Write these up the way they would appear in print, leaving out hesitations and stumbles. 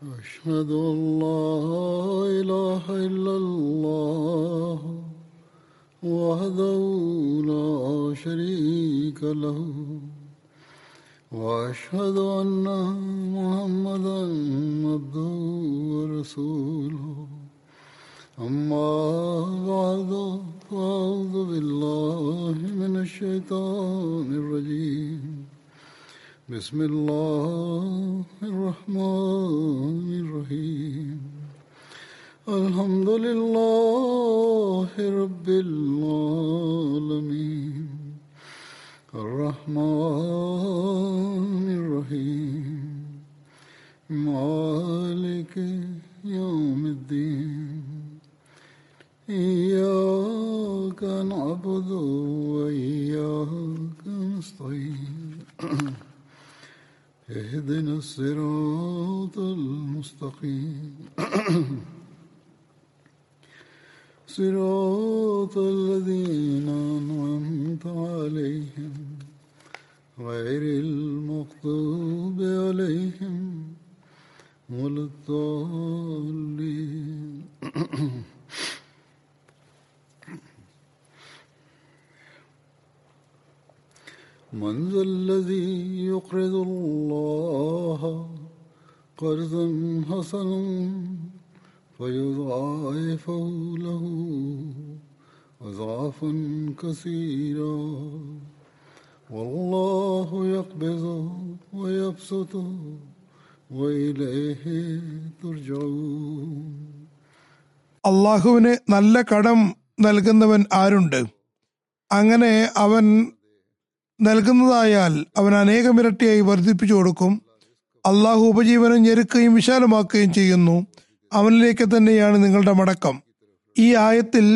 أشهد أن لا إله إلا الله وحده لا شريك له وأشهد أن محمدا عبده ورسوله أما بعد فأعوذ بالله من الشيطان الرجيم بسم الله الرحمن الرحيم الحمد لله رب العالمين الرحمن الرحيم مالك يوم الدين إياك نعبد وإياك نستعين اهدنا الصراط المستقيم صراط الذين أنعمت عليهم غير المغضوب عليهم ولا الضالين من ذا الذي يقرض الله قرضا حسنا فيضاعفه له أضعافا كثيرا والله يقبض ويبسط وإليه ترجعون. അള്ളാഹുവിന് നല്ല കടം നൽകുന്നവൻ ആരുണ്ട്? അങ്ങനെ അവൻ നൽകുന്നതായാൽ അവൻ അനേകം ഇരട്ടിയായി വർദ്ധിപ്പിച്ചു കൊടുക്കും. അള്ളാഹു ഉപജീവനം ഞെരുക്കുകയും വിശാലമാക്കുകയും ചെയ്യുന്നു. അവനിലേക്ക് തന്നെയാണ് നിങ്ങളുടെ മടക്കം. ഈ ആയത്തിൽ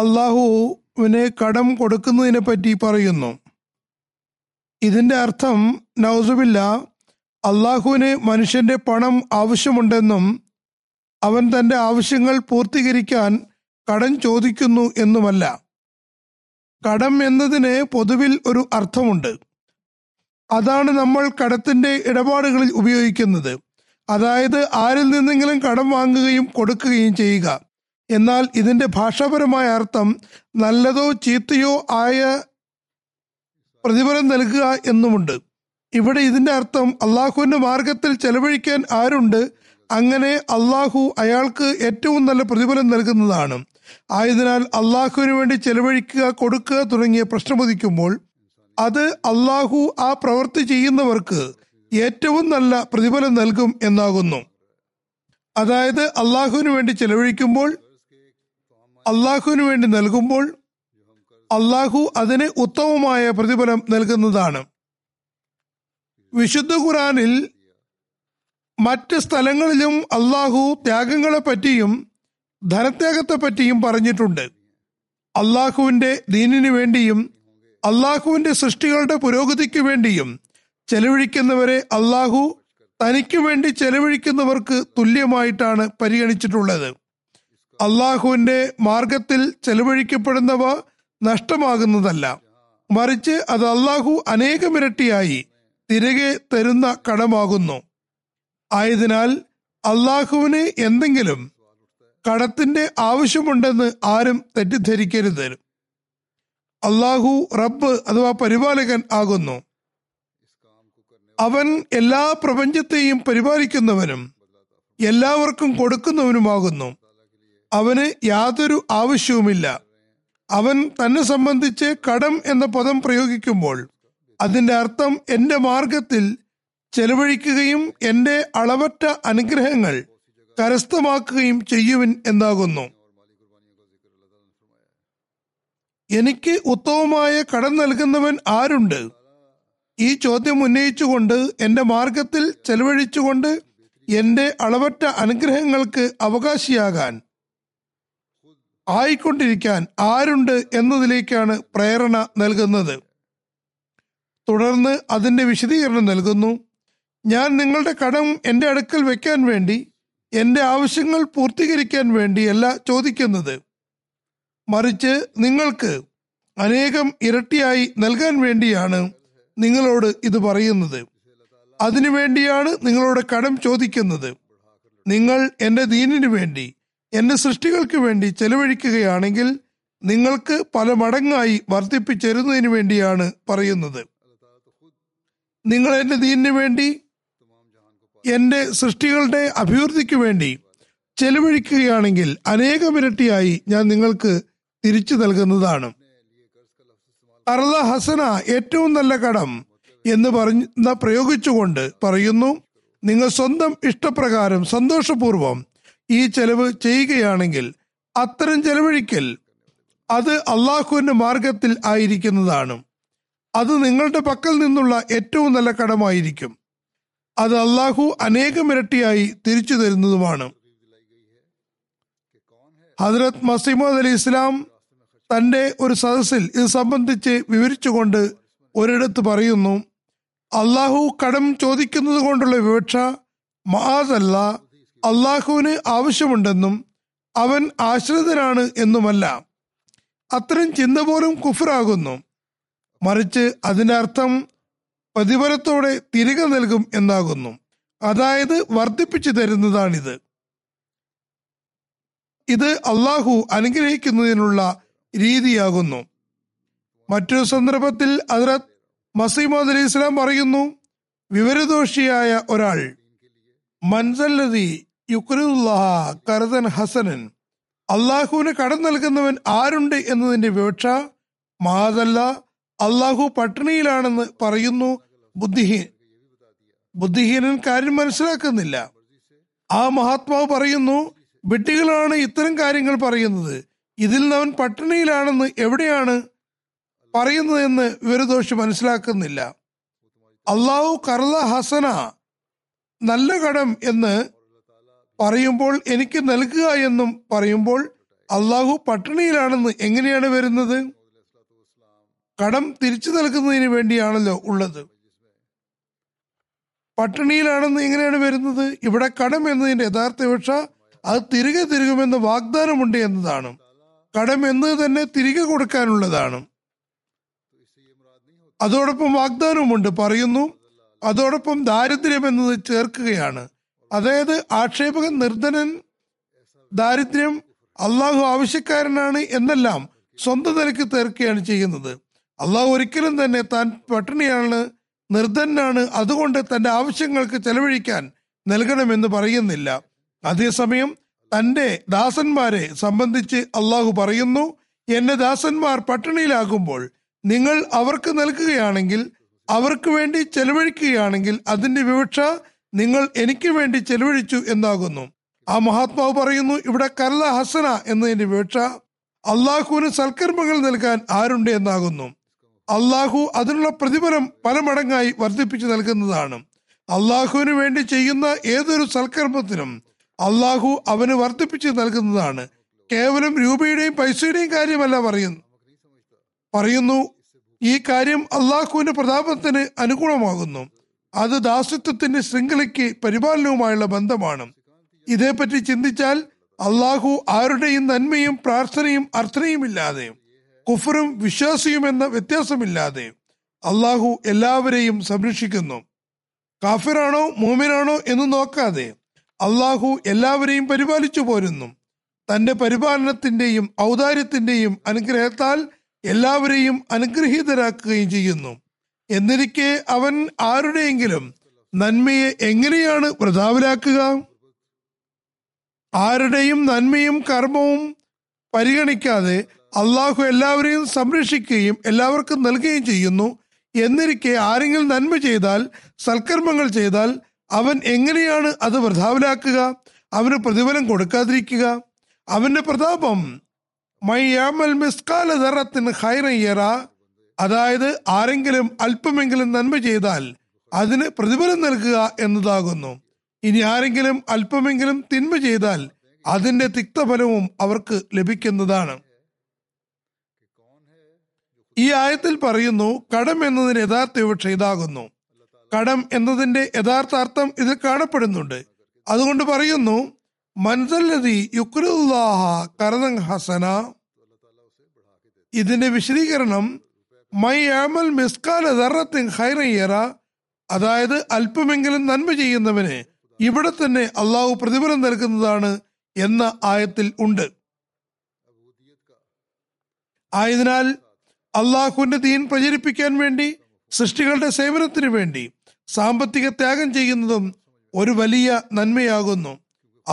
അള്ളാഹുവിനെ കടം കൊടുക്കുന്നതിനെ പറ്റി പറയുന്നു. ഇതിൻ്റെ അർത്ഥം നൗസുബില്ല, അള്ളാഹുവിന് മനുഷ്യൻ്റെ പണം ആവശ്യമുണ്ടെന്നും അവൻ തൻ്റെ ആവശ്യങ്ങൾ പൂർത്തീകരിക്കാൻ കടം ചോദിക്കുന്നു എന്നുമല്ല. കടം എന്നതിന് പൊതുവിൽ ഒരു അർത്ഥമുണ്ട്. അതാണ് നമ്മൾ കടത്തിൻ്റെ ഇടപാടുകളിൽ ഉപയോഗിക്കുന്നത്. അതായത് ആരിൽ നിന്നെങ്കിലും കടം വാങ്ങുകയും കൊടുക്കുകയും ചെയ്യുക. എന്നാൽ ഇതിൻ്റെ ഭാഷാപരമായ അർത്ഥം നല്ലതോ ചീത്തയോ ആയ പ്രതിഫലം നൽകുക എന്നുമുണ്ട്. ഇവിടെ ഇതിൻ്റെ അർത്ഥം അള്ളാഹുവിൻ്റെ മാർഗത്തിൽ ചെലവഴിക്കാൻ ആരുണ്ട്, അങ്ങനെ അള്ളാഹു അയാൾക്ക് ഏറ്റവും നല്ല പ്രതിഫലം നൽകുന്നതാണ്. ആയതിനാൽ അള്ളാഹുവിന് വേണ്ടി ചെലവഴിക്കുക, കൊടുക്കുക തുടങ്ങിയ പ്രശ്നമുദിക്കുമ്പോൾ അത് അള്ളാഹു ആ പ്രവൃത്തി ചെയ്യുന്നവർക്ക് ഏറ്റവും നല്ല പ്രതിഫലം നൽകും എന്നാകുന്നു. അതായത് അള്ളാഹുവിന് വേണ്ടി ചെലവഴിക്കുമ്പോൾ, അള്ളാഹുവിന് വേണ്ടി നൽകുമ്പോൾ അള്ളാഹു അതിന് ഉത്തമമായ പ്രതിഫലം നൽകുന്നതാണ്. വിശുദ്ധ ഖുർആനിൽ മറ്റ് സ്ഥലങ്ങളിലും അള്ളാഹു ത്യാഗങ്ങളെ പറ്റിയും ധനത്യാഗത്തെ പറ്റിയും പറഞ്ഞിട്ടുണ്ട്. അള്ളാഹുവിൻ്റെ ദീനിനു വേണ്ടിയും അള്ളാഹുവിൻ്റെ സൃഷ്ടികളുടെ പുരോഗതിക്ക് വേണ്ടിയും ചെലവഴിക്കുന്നവരെ അള്ളാഹു തനിക്ക് വേണ്ടി ചെലവഴിക്കുന്നവർക്ക് തുല്യമായിട്ടാണ് പരിഗണിച്ചിട്ടുള്ളത്. അള്ളാഹുവിൻ്റെ മാർഗത്തിൽ ചെലവഴിക്കപ്പെടുന്നവ നഷ്ടമാകുന്നതല്ല, മറിച്ച് അത് അള്ളാഹു അനേകമിരട്ടിയായി തിരികെ തരുന്ന കടമാകുന്നു. ആയതിനാൽ അള്ളാഹുവിന് എന്തെങ്കിലും കടത്തിൻ്റെ ആവശ്യമുണ്ടെന്ന് ആരും തെറ്റിദ്ധരിക്കരുത്. അള്ളാഹു റബ്ബ് അഥവാ പരിപാലകൻ ആകുന്നു. അവൻ എല്ലാ പ്രപഞ്ചത്തെയും പരിപാലിക്കുന്നവനും എല്ലാവർക്കും കൊടുക്കുന്നവനുമാകുന്നു. അവന് യാതൊരു ആവശ്യവുമില്ല. അവൻ തന്നെ സംബന്ധിച്ച് കടം എന്ന പദം പ്രയോഗിക്കുമ്പോൾ അതിൻ്റെ അർത്ഥം എൻ്റെ മാർഗത്തിൽ ചെലവഴിക്കുകയും എൻ്റെ അളവറ്റ അനുഗ്രഹങ്ങൾ കരസ്ഥമാക്കുകയും ചെയ്യുവിൻ എന്നാകുന്നു. എനിക്ക് ഉത്തമമായ കടം നൽകുന്നവൻ ആരുണ്ട്? ഈ ചോദ്യം ഉന്നയിച്ചുകൊണ്ട് എൻ്റെ മാർഗത്തിൽ ചെലവഴിച്ചുകൊണ്ട് എൻ്റെ അളവറ്റ അനുഗ്രഹങ്ങൾക്ക് അവകാശിയാകാൻ ആയിക്കൊണ്ടിരിക്കാൻ ആരുണ്ട് എന്നതിലേക്കാണ് പ്രേരണ നൽകുന്നത്. തുടർന്ന് അതിൻ്റെ വിശദീകരണം നൽകുന്നു. ഞാൻ നിങ്ങളുടെ കടം എൻ്റെ അടുക്കൽ വയ്ക്കാൻ വേണ്ടി, എൻ്റെ ആവശ്യങ്ങൾ പൂർത്തീകരിക്കാൻ വേണ്ടിയല്ല ചോദിക്കുന്നത്, മറിച്ച് നിങ്ങൾക്ക് അനേകം ഇരട്ടിയായി നൽകാൻ വേണ്ടിയാണ് നിങ്ങളോട് ഇത് പറയുന്നത്. അതിനുവേണ്ടിയാണ് നിങ്ങളോട് കടം ചോദിക്കുന്നത്. നിങ്ങൾ എൻ്റെ ദീനിനു വേണ്ടി, എൻ്റെ സൃഷ്ടികൾക്ക് വേണ്ടി ചെലവഴിക്കുകയാണെങ്കിൽ നിങ്ങൾക്ക് പല മടങ്ങായി വർദ്ധിപ്പിച്ചെരുന്നതിന് വേണ്ടിയാണ് പറയുന്നത്. നിങ്ങൾ എൻ്റെ ദീനിനു വേണ്ടി, എൻ്റെ സൃഷ്ടികളുടെ അഭിവൃദ്ധിക്ക് വേണ്ടി ചെലവഴിക്കുകയാണെങ്കിൽ അനേകമിരട്ടിയായി ഞാൻ നിങ്ങൾക്ക് തിരിച്ചു നൽകുന്നതാണ്. അർദ ഹസന, ഏറ്റവും നല്ല കടം എന്ന് പ്രയോഗിച്ചുകൊണ്ട് പറയുന്നു, നിങ്ങൾ സ്വന്തം ഇഷ്ടപ്രകാരം സന്തോഷപൂർവം ഈ ചെലവ് ചെയ്യുകയാണെങ്കിൽ അത്തരം ചെലവഴിക്കൽ അത് അള്ളാഹുവിന്റെ മാർഗത്തിൽ ആയിരിക്കുന്നതാണ്. അത് നിങ്ങളുടെ പക്കൽ നിന്നുള്ള ഏറ്റവും നല്ല കടമായിരിക്കും. അത് അള്ളാഹു അനേകമിരട്ടിയായി തിരിച്ചു തരുന്നതുമാണ്. ഹദ്രത്ത് മസീമോദ് അലി ഇസ്ലാം തൻ്റെ ഒരു സദസ്സിൽ ഇത് സംബന്ധിച്ച് വിവരിച്ചുകൊണ്ട് ഒരിടത്ത് പറയുന്നു, അള്ളാഹു കടം ചോദിക്കുന്നത് കൊണ്ടുള്ള വിവക്ഷ മഅാദല്ല, അള്ളാഹുവിന് ആവശ്യമുണ്ടെന്നും അവൻ ആശ്രിതനാണ് എന്നുമല്ല. അത്തരം ചിന്ത പോലും കുഫ്റാകുന്നു. മറിച്ച് അതിൻ്റെ അർത്ഥം പ്രതിഫലത്തോടെ തിരികെ നൽകും എന്നാകുന്നു. അതായത് വർദ്ധിപ്പിച്ചു തരുന്നതാണിത്. ഇത് അള്ളാഹു അനുഗ്രഹിക്കുന്നതിനുള്ള രീതിയാകുന്നു. മറ്റൊരു സന്ദർഭത്തിൽ ഹദ്റത്ത് മസീമോദ് അലി ഇസ്ലാം പറയുന്നു, വിവരദോഷിയായ ഒരാൾ മൻസല്ലദി യുക്രിദുല്ലാഹ ഖർദൻ ഹസനൻ, അള്ളാഹുവിന് കടം നൽകുന്നവൻ ആരുണ്ട് എന്നതിന്റെ വിവക്ഷ മാതല്ല, അള്ളാഹു പട്ടിണിയിലാണെന്ന് പറയുന്നു. ബുദ്ധിഹീനൻ കാര്യം മനസ്സിലാക്കുന്നില്ല. ആ മഹാത്മാവ് പറയുന്നു, വിഡ്ഢികളാണ് ഇത്തരം കാര്യങ്ങൾ പറയുന്നത്, ഇതിൽ നിന്ന് അവൻ പട്ടിണിയിലാണെന്ന് എവിടെയാണ് പറയുന്നതെന്ന് വിവരദോഷി മനസ്സിലാക്കുന്നില്ല. അള്ളാഹു കർദ ഹസന, നല്ല കടം എന്ന് പറയുമ്പോൾ എനിക്ക് നൽകുക എന്നും പറയുമ്പോൾ അള്ളാഹു പട്ടിണിയിലാണെന്ന് എങ്ങനെയാണ് വരുന്നത്? കടം തിരിച്ചു നൽകുന്നതിന് വേണ്ടിയാണല്ലോ ഉള്ളത്. പട്ടിണിയിലാണെന്ന് എങ്ങനെയാണ് വരുന്നത്? ഇവിടെ കടം എന്നതിന്റെ യഥാർത്ഥ വിവക്ഷ അത് തിരികെ തരുമെന്ന് വാഗ്ദാനമുണ്ട് എന്നതാണ്. കടം എന്ന് തന്നെ തിരികെ കൊടുക്കാനുള്ളതാണ്. അതോടൊപ്പം വാഗ്ദാനവുമുണ്ട് പറയുന്നു. അതോടൊപ്പം ദാരിദ്ര്യം എന്നത് ചേർക്കുകയാണ്. അതായത് ആക്ഷേപകൻ നിർധനൻ, ദാരിദ്ര്യം, അള്ളാഹു ആവശ്യക്കാരനാണ് എന്നെല്ലാം സ്വന്തം നിലയ്ക്ക് തീർക്കുകയാണ് ചെയ്യുന്നത്. അള്ളാഹു ഒരിക്കലും തന്നെ താൻ പട്ടിണിയാണ്, നിർധനാണ്, അതുകൊണ്ട് തൻ്റെ ആവശ്യങ്ങൾക്ക് ചെലവഴിക്കാൻ നൽകണമെന്ന് പറയുന്നില്ല. അതേസമയം തൻ്റെ ദാസന്മാരെ സംബന്ധിച്ച് അള്ളാഹു പറയുന്നു, എൻ്റെ ദാസന്മാർ പട്ടിണിയിലാകുമ്പോൾ നിങ്ങൾ അവർക്ക് നൽകുകയാണെങ്കിൽ, അവർക്ക് വേണ്ടി ചെലവഴിക്കുകയാണെങ്കിൽ അതിൻ്റെ വിവക്ഷ നിങ്ങൾ എനിക്ക് വേണ്ടി ചെലവഴിച്ചു എന്നാകുന്നു. ആ മഹാത്മാവ് പറയുന്നു, ഇവിടെ കർദ ഹസന എന്നതിൻ്റെ വിവക്ഷ അള്ളാഹുവിന് സൽക്കർമ്മങ്ങൾ നൽകാൻ ആരുണ്ട് എന്നാകുന്നു. അള്ളാഹു അതിനുള്ള പ്രതിഫലം പല മടങ്ങായി വർദ്ധിപ്പിച്ചു നൽകുന്നതാണ്. അള്ളാഹുവിന് വേണ്ടി ചെയ്യുന്ന ഏതൊരു സൽക്കർമ്മത്തിനും അള്ളാഹു അവന് വർദ്ധിപ്പിച്ച് നൽകുന്നതാണ്. കേവലം രൂപയുടെയും പൈസയുടെയും കാര്യമല്ല പറയുന്നു. ഈ കാര്യം അള്ളാഹുവിന്റെ പ്രതാപത്തിന് അനുകൂലമാകുന്നു. അത് ദാസത്വത്തിന്റെ ശൃംഖലയ്ക്ക് പരിപാലനവുമായുള്ള ബന്ധമാണ്. ഇതേപ്പറ്റി ചിന്തിച്ചാൽ അള്ളാഹു ആരുടെയും നന്മയും പ്രാർത്ഥനയും അർത്ഥനയുമില്ലാതെ, കുഫറും വിശ്വാസിയും എന്ന വ്യത്യാസമില്ലാതെ അള്ളാഹു എല്ലാവരെയും സംരക്ഷിക്കുന്നു. കാഫിറാണോ മുഅ്മിനാണോ എന്ന് നോക്കാതെ അള്ളാഹു എല്ലാവരെയും പരിപാലിച്ചു പോരുന്നു. തന്റെ പരിപാലനത്തിന്റെയും ഔദാര്യത്തിന്റെയും അനുഗ്രഹത്താൽ എല്ലാവരെയും അനുഗ്രഹീതരാക്കുകയും ചെയ്യുന്നു. എന്നിരിക്കെ അവൻ ആരുടെയെങ്കിലും നന്മയെ എങ്ങനെയാണ് പ്രതാപരാക്കുക? ആരുടെയും നന്മയും കർമ്മവും പരിഗണിക്കാതെ അള്ളാഹു എല്ലാവരെയും സംരക്ഷിക്കുകയും എല്ലാവർക്കും നൽകുകയും ചെയ്യുന്നു. എന്നിരിക്കെ ആരെങ്കിലും നന്മ ചെയ്താൽ, സൽക്കർമ്മങ്ങൾ ചെയ്താൽ അവൻ എങ്ങനെയാണ് അത് പ്രതാപരാക്കുക? അവന് പ്രതിഫലം കൊടുക്കാതിരിക്കുക. അവന്റെ പ്രതാപം മയ്യാമൽ മിസ്കാല ദറത്തിൻ ഖൈറൻ യറ, അതായത് ആരെങ്കിലും അല്പമെങ്കിലും നന്മ ചെയ്താൽ അതിന് പ്രതിഫലം നൽകുക എന്നതാകുന്നു. ഇനി ആരെങ്കിലും അല്പമെങ്കിലും തിന്മ ചെയ്താൽ അതിന്റെ തിക്തഫലവും അവർക്ക് ലഭിക്കുന്നതാണ്. ഈ ആയത്തിൽ പറയുന്നു, കടം എന്നതിന് യഥാർത്ഥ വിവക്ഷ ഇതാകുന്നു. കടം എന്നതിന്റെ യഥാർത്ഥ അർത്ഥം ഇതിൽ കാണപ്പെടുന്നുണ്ട്. അതുകൊണ്ട് പറയുന്നു, മൻസല്ലദി യുക്രിദുല്ലാഹ ഖർദൻ ഹസന. ഇതിന്റെ വിശദീകരണം മൻ യഅമൽ മിസ്കാല ദറത്തിൻ ഖൈറൻ യറ, അതായത് അല്പമെങ്കിലും നന്മ ചെയ്യുന്നവന് ഇവിടെ തന്നെ അള്ളാഹു പ്രതിഫലം നൽകുന്നതാണ് എന്ന ആയത്തിൽ ഉണ്ട്. ആയതിനാൽ അള്ളാഹുവിന്റെ ദീൻ പ്രചരിപ്പിക്കാൻ വേണ്ടി സൃഷ്ടികളുടെ സേവനത്തിന് വേണ്ടി സാമ്പത്തിക ത്യാഗം ചെയ്യുന്നതും ഒരു വലിയ നന്മയാകുന്നു.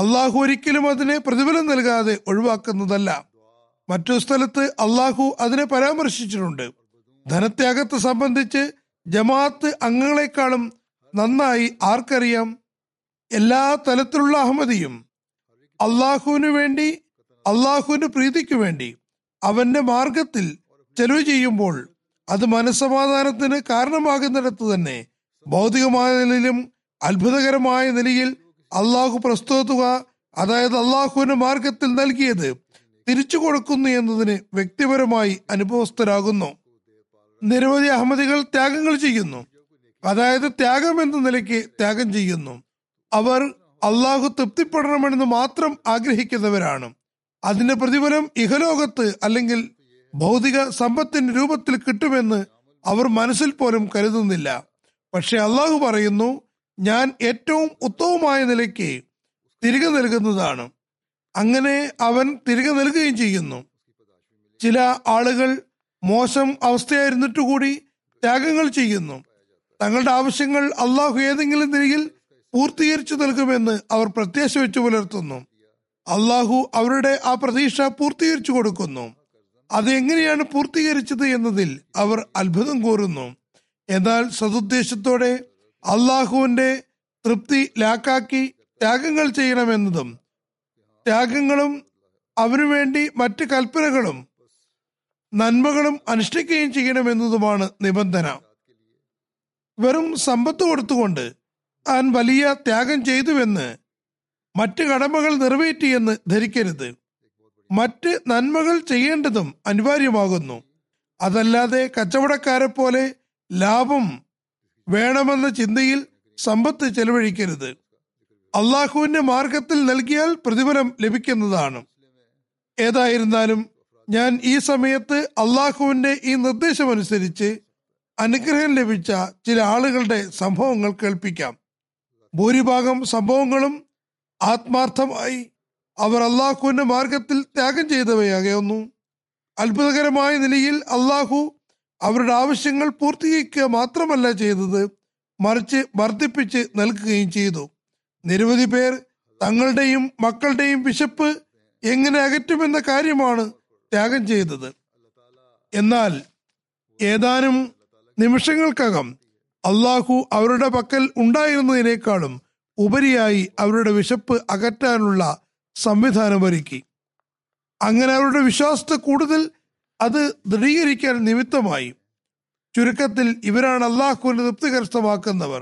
അള്ളാഹു ഒരിക്കലും അതിനെ പ്രതിഫലം നൽകാതെ ഒഴിവാക്കുന്നതല്ല. മറ്റൊരു സ്ഥലത്ത് അള്ളാഹു അതിനെ പരാമർശിച്ചിട്ടുണ്ട്. ധനത്യാഗത്തെ സംബന്ധിച്ച് ജമാഅത്ത് അംഗങ്ങളെക്കാളും നന്നായി ആർക്കറിയാം? എല്ലാ തലത്തിലുള്ള അഹമ്മദിയും അള്ളാഹുവിനു വേണ്ടി, അള്ളാഹുവിന്റെ പ്രീതിക്ക് വേണ്ടി അവന്റെ മാർഗത്തിൽ ചെലവ് ചെയ്യുമ്പോൾ അത് മനസ്സമാധാനത്തിന് കാരണമാകുന്നിടത്ത് തന്നെ ഭൗതികമായ നിലയിലും അത്ഭുതകരമായ നിലയിൽ അള്ളാഹു പ്രസ്തുത തുക, അതായത് അള്ളാഹുവിന്റെ മാർഗത്തിൽ നൽകിയത് തിരിച്ചു കൊടുക്കുന്നു എന്നതിന് വ്യക്തിപരമായി അനുഭവസ്ഥരാകുന്നു. നിരവധി അഹമ്മദികൾ ത്യാഗങ്ങൾ ചെയ്യുന്നു, അതായത് ത്യാഗം എന്ന നിലയ്ക്ക് ത്യാഗം ചെയ്യുന്നു. അവർ അള്ളാഹു തൃപ്തിപ്പെടണമെന്ന് മാത്രം ആഗ്രഹിക്കുന്നവരാണ്. അതിന്റെ പ്രതിഫലം ഇഹലോകത്ത് അല്ലെങ്കിൽ ഭൗതിക സമ്പത്തിന്റെ രൂപത്തിൽ കിട്ടുമെന്ന് അവർ മനസ്സിൽ പോലും കരുതുന്നില്ല. പക്ഷെ അള്ളാഹു പറയുന്നു, ഞാൻ ഏറ്റവും ഉത്തമമായ നിലയ്ക്ക് തിരികെ നൽകുന്നതാണ്. അങ്ങനെ അവൻ തിരികെ നൽകുകയും ചെയ്യുന്നു. ചില ആളുകൾ മോശം അവസ്ഥയായിരുന്നിട്ട് കൂടി ത്യാഗങ്ങൾ ചെയ്യുന്നു. തങ്ങളുടെ ആവശ്യങ്ങൾ അള്ളാഹു ഏതെങ്കിലും നിലയിൽ പൂർത്തീകരിച്ചു നൽകുമെന്ന് അവർ പ്രത്യാശ വെച്ചു പുലർത്തുന്നു. അള്ളാഹു അവരുടെ ആ പ്രതീക്ഷ പൂർത്തീകരിച്ചു കൊടുക്കുന്നു. അതെങ്ങനെയാണ് പൂർത്തീകരിച്ചത് എന്നതിൽ അവർ അത്ഭുതം കോരുന്നു. എന്നാൽ സദുദ്ദേശത്തോടെ അള്ളാഹുവിന്റെ തൃപ്തി ലാക്കാക്കി ത്യാഗങ്ങൾ ചെയ്യണമെന്നതും ത്യാഗങ്ങളും അവനുവേണ്ടി മറ്റ് കൽപ്പനകളും നന്മകളും അനുഷ്ഠിക്കുകയും ചെയ്യണമെന്നതുമാണ് നിബന്ധന. വെറും സമ്പത്ത് കൊടുത്തുകൊണ്ട് താൻ വലിയ ത്യാഗം ചെയ്തുവെന്ന്, മറ്റ് കടമകൾ നിറവേറ്റിയെന്ന് ധരിക്കരുത്. മറ്റ് നന്മകൾ ചെയ്യേണ്ടതും അനിവാര്യമാകുന്നു. അതല്ലാതെ കച്ചവടക്കാരെ പോലെ ലാഭം വേണമെന്ന ചിന്തയിൽ സമ്പത്ത് ചെലവഴിക്കരുത്. അള്ളാഹുവിന്റെ മാർഗത്തിൽ നൽകിയാൽ പ്രതിഫലം ലഭിക്കുന്നതാണ്. ഏതായിരുന്നാലും ഞാൻ ഈ സമയത്ത് അള്ളാഹുവിന്റെ ഈ നിർദ്ദേശമനുസരിച്ച് അനുഗ്രഹം ലഭിച്ച ചില ആളുകളുടെ സംഭവങ്ങൾ കേൾപ്പിക്കാം. ഭൂരിഭാഗം സംഭവങ്ങളും ആത്മാർത്ഥമായി അവർ അള്ളാഹുവിന്റെ മാർഗത്തിൽ ത്യാഗം ചെയ്തവയാകുന്നു. അത്ഭുതകരമായ നിലയിൽ അള്ളാഹു അവരുടെ ആവശ്യങ്ങൾ പൂർത്തീകരിക്കുക മാത്രമല്ല ചെയ്തത്, മറിച്ച് വർദ്ധിപ്പിച്ച് നൽകുകയും ചെയ്തു. നിരവധി പേർ തങ്ങളുടെയും മക്കളുടെയും വിശപ്പ് എങ്ങനെ അകറ്റുമെന്ന കാര്യമാണ് ത്യാഗം ചെയ്തത്. എന്നാൽ ഏതാനും നിമിഷങ്ങൾക്കകം അള്ളാഹു അവരുടെ പക്കൽ ഉണ്ടായിരുന്നതിനേക്കാളും ഉപരിയായി അവരുടെ വിശപ്പ് അകറ്റാനുള്ള സംവിധാനമൊരുക്കി. അങ്ങനെ അവരുടെ വിശ്വാസത്തെ കൂടുതൽ അത് ദൃഢീകരിക്കാൻ നിമിത്തമായി. ചുരുക്കത്തിൽ ഇവരാണ് അള്ളാഹുവിനെ തൃപ്തികരസ്ഥമാക്കുന്നവർ.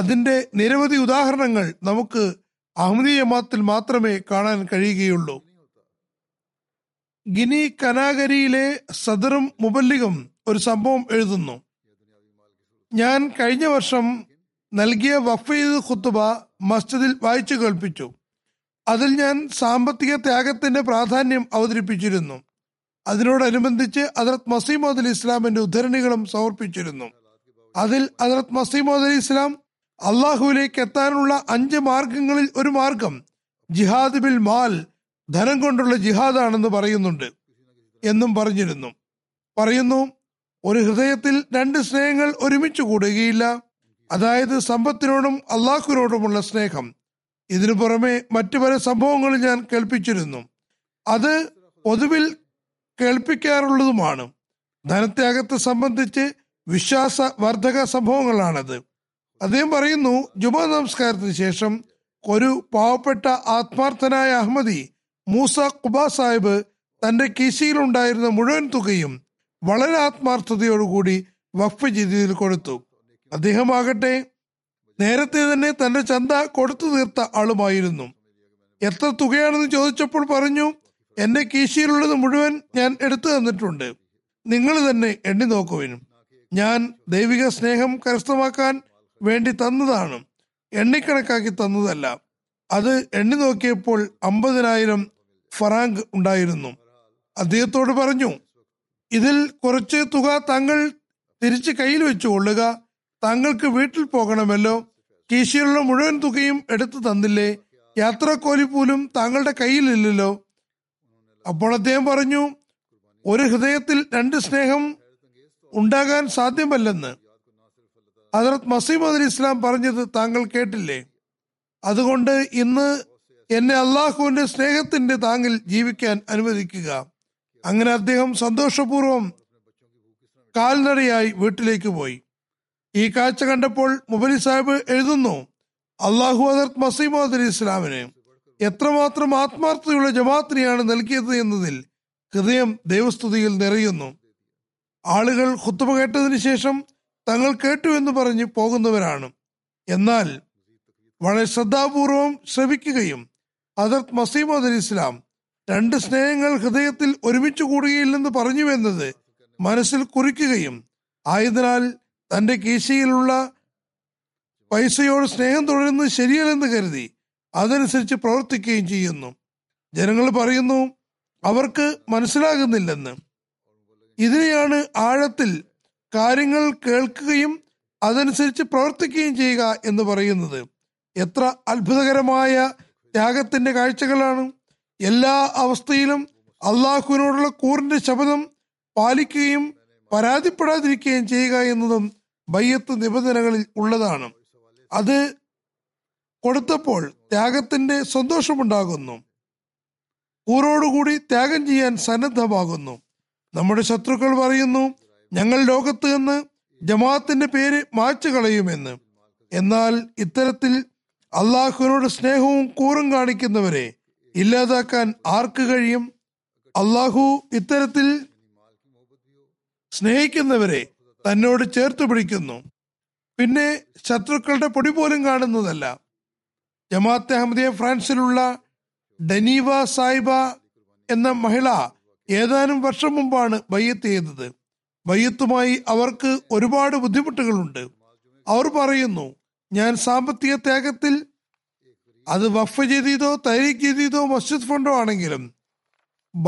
അതിന്റെ നിരവധി ഉദാഹരണങ്ങൾ നമുക്ക് അഹ്മദീയ ജമാഅത്തിൽ മാത്രമേ കാണാൻ കഴിയുകയുള്ളൂ. ഗിനി കനാഗരിയിലെ സദറും മുബല്ലിഗും ഒരു സംഭവം എഴുതുന്നു. ഞാൻ കഴിഞ്ഞ വർഷം നൽകിയ വഖഫ് ഖുതുബ മസ്ജിദിൽ വായിച്ചു കേൾപ്പിച്ചു. അതിൽ ഞാൻ സാമ്പത്തിക ത്യാഗത്തിന്റെ പ്രാധാന്യം അവതരിപ്പിച്ചിരുന്നു. അതിനോടനുബന്ധിച്ച് ഹദ്റത്ത് മസീമോദ് അലി ഇസ്ലാമിന്റെ ഉദ്ധരണികളും സമർപ്പിച്ചിരുന്നു. അതിൽ ഹദ്റത്ത് മസീമോദ് അലി ഇസ്ലാം അള്ളാഹുവിലേക്ക് എത്താനുള്ള 5 മാർഗങ്ങളിൽ ഒരു മാർഗം ജിഹാദ് ബിൽ മാൽ, ധനം കൊണ്ടുള്ള ജിഹാദാണെന്ന് പറയുന്നുണ്ട് എന്നും പറയുന്നു. ഒരു ഹൃദയത്തിൽ 2 സ്നേഹങ്ങൾ ഒരുമിച്ച് കൂടുകയില്ല, അതായത് സമ്പത്തിനോടും അള്ളാഹുവിനോടുമുള്ള സ്നേഹം. ഇതിനു പുറമെ മറ്റു പല സംഭവങ്ങളും ഞാൻ കേൾപ്പിച്ചിരുന്നു. അത് പൊതുവിൽ കേൾപ്പിക്കാറുള്ളതുമാണ്. ധനത്യാഗത്തെ സംബന്ധിച്ച് വിശ്വാസ വർദ്ധക സംഭവങ്ങളാണത്. അദ്ദേഹം പറയുന്നു, ജുമാ നമസ്കാരത്തിന് ശേഷം ഒരു പാവപ്പെട്ട ആത്മാർത്ഥനായ അഹമ്മദി മൂസ ഖുബാ സാഹിബ് തന്റെ കീശയിലുണ്ടായിരുന്ന മുഴുവൻ തുകയും വളരെ ആത്മാർത്ഥതയോടുകൂടി വഖഫ് ചെയ്തതിൽ കൊടുത്തു. അദ്ദേഹമാകട്ടെ നേരത്തെ തന്നെ തന്റെ ചന്ത കൊടുത്തു തീർത്ത ആളുമായിരുന്നു. എത്ര തുകയാണെന്ന് ചോദിച്ചപ്പോൾ പറഞ്ഞു, എന്റെ കീശയിലുള്ളത് മുഴുവൻ ഞാൻ എടുത്തു തന്നിട്ടുണ്ട്, നിങ്ങൾ തന്നെ എണ്ണി നോക്കുവിനും. ഞാൻ ദൈവിക സ്നേഹം കരസ്ഥമാക്കാൻ വേണ്ടി തന്നതാണ്, എണ്ണിക്കണക്കാക്കി തന്നതല്ല. അത് എണ്ണി നോക്കിയപ്പോൾ 50,000 ഫറാങ്ക് ഉണ്ടായിരുന്നു. അദ്ദേഹത്തോട് പറഞ്ഞു, ഇതിൽ കുറച്ച് തുക തങ്ങൾ തിരിച്ച് കയ്യിൽ വെച്ചു കൊള്ളുക, താങ്കൾക്ക് വീട്ടിൽ പോകണമല്ലോ, കീശയിലുള്ള മുഴുവൻ തുകയും എടുത്തു തന്നില്ലേ, യാത്രാക്കൂലി പോലും താങ്കളുടെ കയ്യിലില്ലല്ലോ. അപ്പോൾ അദ്ദേഹം പറഞ്ഞു, ഒരു ഹൃദയത്തിൽ രണ്ട് സ്നേഹം ഉണ്ടാകാൻ സാധ്യമല്ലെന്ന് ഹസ്രത്ത് മസീഹ് അലി ഇസ്ലാം പറഞ്ഞത് താങ്കൾ കേട്ടില്ലേ? അതുകൊണ്ട് ഇന്ന് എന്നെ അള്ളാഹുവിന്റെ സ്നേഹത്തിന്റെ താങ്ങിൽ ജീവിക്കാൻ അനുവദിക്കുക. അങ്ങനെ അദ്ദേഹം സന്തോഷപൂർവ്വം കാൽനടയായി വീട്ടിലേക്ക് പോയി. ഈ കാഴ്ച കണ്ടപ്പോൾ മുബലി സാഹിബ് എഴുതുന്നു, അള്ളാഹു ഹസ്രത്ത് മസീഹ് അലി ഇസ്ലാമിന് എത്രമാത്രം ആത്മാർത്ഥതയുള്ള ജമാഅത്തിനെയാണ് നൽകിയത് എന്നതിൽ ഹൃദയം ദൈവസ്തുതിയിൽ നിറയുന്നു. ആളുകൾ ഖുത്ബ കേട്ടതിന് ശേഷം തങ്ങൾ കേട്ടു എന്ന് പറഞ്ഞ് പോകുന്നവരാണ്. എന്നാൽ വളരെ ശ്രദ്ധാപൂർവം ശ്രവിക്കുകയും ഹസ്രത്ത് മസീഹ് മൗഊദ് ഇസ്ലാം രണ്ട് സ്നേഹങ്ങൾ ഹൃദയത്തിൽ ഒരുമിച്ച് കൂടുകയില്ലെന്ന് പറഞ്ഞുവെന്നത് മനസ്സിൽ കുറിക്കുകയും ആയതിനാൽ തന്റെ കീശയിലുള്ള പൈസയോട് സ്നേഹം തുടരുന്നത് ശരിയല്ലെന്ന് കരുതി അതനുസരിച്ച് പ്രവർത്തിക്കുകയും ചെയ്യുന്നു. ജനങ്ങൾ പറയുന്നു അവർക്ക് മനസ്സിലാകുന്നില്ലെന്ന്. ഇതിനെയാണ് ആഴത്തിൽ കാര്യങ്ങൾ കേൾക്കുകയും അതനുസരിച്ച് പ്രവർത്തിക്കുകയും ചെയ്യുക എന്ന് പറയുന്നത്. എത്ര അത്ഭുതകരമായ ത്യാഗത്തിന്റെ കാഴ്ചകളാണ്! എല്ലാ അവസ്ഥയിലും അള്ളാഹുവിനോടുള്ള കൂറിന്റെ ശപഥം പാലിക്കുകയും പരാതിപ്പെടാതിരിക്കുകയും ചെയ്യുക എന്നതും ബയ്യത്ത് നിബന്ധനകളിൽ ഉള്ളതാണ്. അത് കൊടുത്തപ്പോൾ ത്യാഗത്തിന്റെ സന്തോഷമുണ്ടാകുന്നു. കൂറോടുകൂടി ത്യാഗം ചെയ്യാൻ സന്നദ്ധമാകുന്നു. നമ്മുടെ ശത്രുക്കൾ പറയുന്നു, ഞങ്ങൾ ലോകത്ത് നിന്ന് ജമാഅത്തിന്റെ പേര് മായ്ച്ചു കളയുമെന്ന്. എന്നാൽ ഇത്തരത്തിൽ അള്ളാഹുവിനോട് സ്നേഹവും കൂറും കാണിക്കുന്നവരെ ഇല്ലാതാക്കാൻ ആർക്ക് കഴിയും? അള്ളാഹു ഇത്തരത്തിൽ സ്നേഹിക്കുന്നവരെ തന്നോട് ചേർത്ത് പിടിക്കുന്നു. പിന്നെ ശത്രുക്കളുടെ പൊടി പോലും കാണുന്നതല്ല. ജമാഅത്തെ അഹമ്മദിയ ഫ്രാൻസിലുള്ള ഡനീവ സായിബ എന്ന മഹിള ഏതാനും വർഷം മുമ്പാണ് ബയ്യത്ത് ചെയ്തത്. ബയ്യത്തുമായി അവർക്ക് ഒരുപാട് ബുദ്ധിമുട്ടുകളുണ്ട്. അവർ പറയുന്നു, ഞാൻ സാമ്പത്തിക ത്യാഗത്തിൽ, അത് വഖഫ് ജദീദോ തഹ്രീക് ജദീദോ മസ്ജിദ് ഫണ്ടോ ആണെങ്കിലും,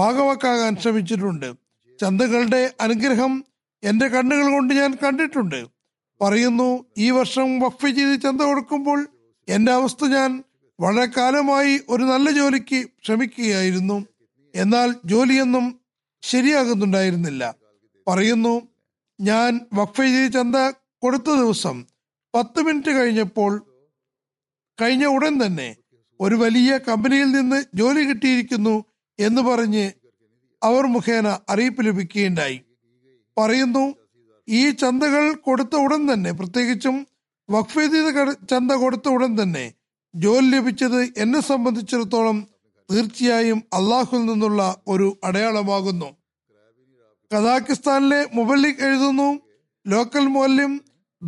ഭാഗവാക്കാകാൻ ശ്രമിച്ചിട്ടുണ്ട്. ചന്തകളുടെ അനുഗ്രഹം എൻ്റെ കണ്ണുകൾ കൊണ്ട് ഞാൻ കണ്ടിട്ടുണ്ട്. പറയുന്നു, ഈ വർഷം വഖഫ് ചെയ്ത് ചന്ത കൊടുക്കുമ്പോൾ എൻ്റെ അവസ്ഥ, ഞാൻ വളരെ കാലമായി ഒരു നല്ല ജോലിക്ക് ശ്രമിക്കുകയായിരുന്നു, എന്നാൽ ജോലിയൊന്നും ശരിയാകുന്നുണ്ടായിരുന്നില്ല. പറയുന്നു, ഞാൻ വഖഫ് ചെയ്ത് ചന്ത കൊടുത്ത ദിവസം 10 മിനിറ്റ് കഴിഞ്ഞ ഉടൻ തന്നെ ഒരു വലിയ കമ്പനിയിൽ നിന്ന് ജോലി കിട്ടിയിരിക്കുന്നു എന്ന് പറഞ്ഞ് അവർ മുഖേന അറിയിപ്പ് ലഭിക്കുകയുണ്ടായി. പറയുന്നു, ഈ ചന്തകൾ കൊടുത്ത ഉടൻ തന്നെ, പ്രത്യേകിച്ചും വഖഫ് ചെയ്ത ചന്ത കൊടുത്ത ഉടൻ തന്നെ ജോലി ലഭിച്ചത് എന്നെ സംബന്ധിച്ചിടത്തോളം തീർച്ചയായും അള്ളാഹുൽ നിന്നുള്ള ഒരു അടയാളമാകുന്നു. കസാക്കിസ്ഥാനിലെ മുബല്ലിഖ് എഴുതുന്നു, ലോക്കൽ മൗലവി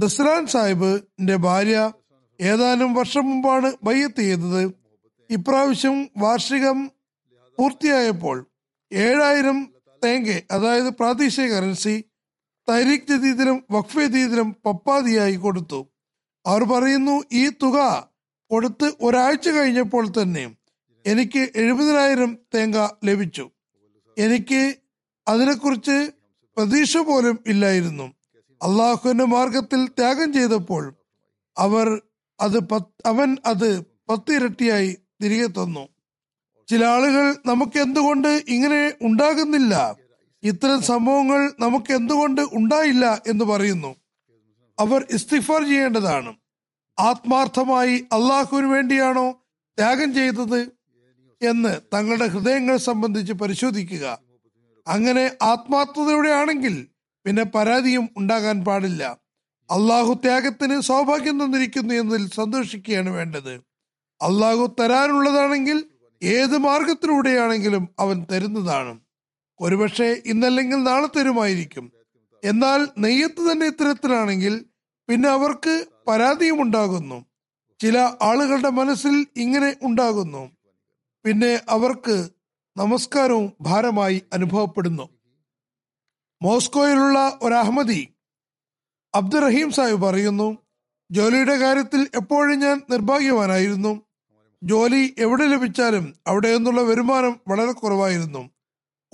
ദസ്രാൻ സാഹിബിന്റെ ഭാര്യ ഏതാനും വർഷം മുമ്പാണ് ബയ്യത്ത് ചെയ്തത്. ഇപ്രാവശ്യം വാർഷികം പൂർത്തിയായപ്പോൾ 7000 തേങ്കെ, അതായത് പ്രാദേശിക കറൻസി, തഹ്രീക് ജദീദിലും വഖഫ് ജദീദിലും പപ്പാതിയായി കൊടുത്തു. അവർ പറയുന്നു, ഈ തുക കൊടുത്ത് ഒരാഴ്ച കഴിഞ്ഞപ്പോൾ തന്നെ എനിക്ക് 70000 തേങ്ക ലഭിച്ചു. എനിക്ക് അതിനെക്കുറിച്ച് പ്രതീക്ഷ പോലും ഇല്ലായിരുന്നു. അള്ളാഹുവിന്റെ മാർഗത്തിൽ ത്യാഗം ചെയ്തപ്പോൾ അവൻ അത് 10 ഇരട്ടിയായി തിരികെ തന്നു. ചില ആളുകൾ, നമുക്ക് എന്തുകൊണ്ട് ഇങ്ങനെ ഉണ്ടാകുന്നില്ല, ഇത്തരം സംഭവങ്ങൾ നമുക്ക് എന്തുകൊണ്ട് ഉണ്ടായില്ല എന്ന് പറയുന്നു. അവർ ഇസ്തിഗ്ഫാർ ചെയ്യേണ്ടതാണ്. ആത്മാർത്ഥമായി അള്ളാഹുവിന് വേണ്ടിയാണോ ത്യാഗം ചെയ്തത് എന്ന് തങ്ങളുടെ ഹൃദയങ്ങൾ സംബന്ധിച്ച് പരിശോധിക്കുക. അങ്ങനെ ആത്മാർത്ഥതയോടെ ആണെങ്കിൽ പിന്നെ പരാതിയും ഉണ്ടാകാൻ പാടില്ല. അള്ളാഹു ത്യാഗത്തിന് സൗഭാഗ്യം തന്നിരിക്കുന്നു എന്നതിൽ സന്തോഷിക്കുകയാണ് വേണ്ടത്. അള്ളാഹു തരാനുള്ളതാണെങ്കിൽ ഏത് മാർഗത്തിലൂടെയാണെങ്കിലും അവൻ തരുന്നതാണ്. ഒരുപക്ഷെ ഇന്നല്ലെങ്കിൽ നാളെ തരുമായിരിക്കും. എന്നാൽ നെയ്യത്ത് തന്നെ ഇത്തരത്തിലാണെങ്കിൽ പിന്നെ അവർക്ക് പരാതിയും ഉണ്ടാകുന്നു. ചില ആളുകളുടെ മനസ്സിൽ ഇങ്ങനെ ഉണ്ടാകുന്നു, പിന്നെ അവർക്ക് നമസ്കാരവും ഭാരമായി അനുഭവപ്പെടുന്നു. മോസ്കോയിലുള്ള ഒരു അഹമ്മദി അബ്ദുറഹീം സാഹിബ് പറയുന്നു, ജോലിയുടെ കാര്യത്തിൽ എപ്പോഴും ഞാൻ നിർഭാഗ്യവാനായിരുന്നു. ജോലി എവിടെ ലഭിച്ചാലും അവിടെ നിന്നുള്ള വരുമാനം വളരെ കുറവായിരുന്നു.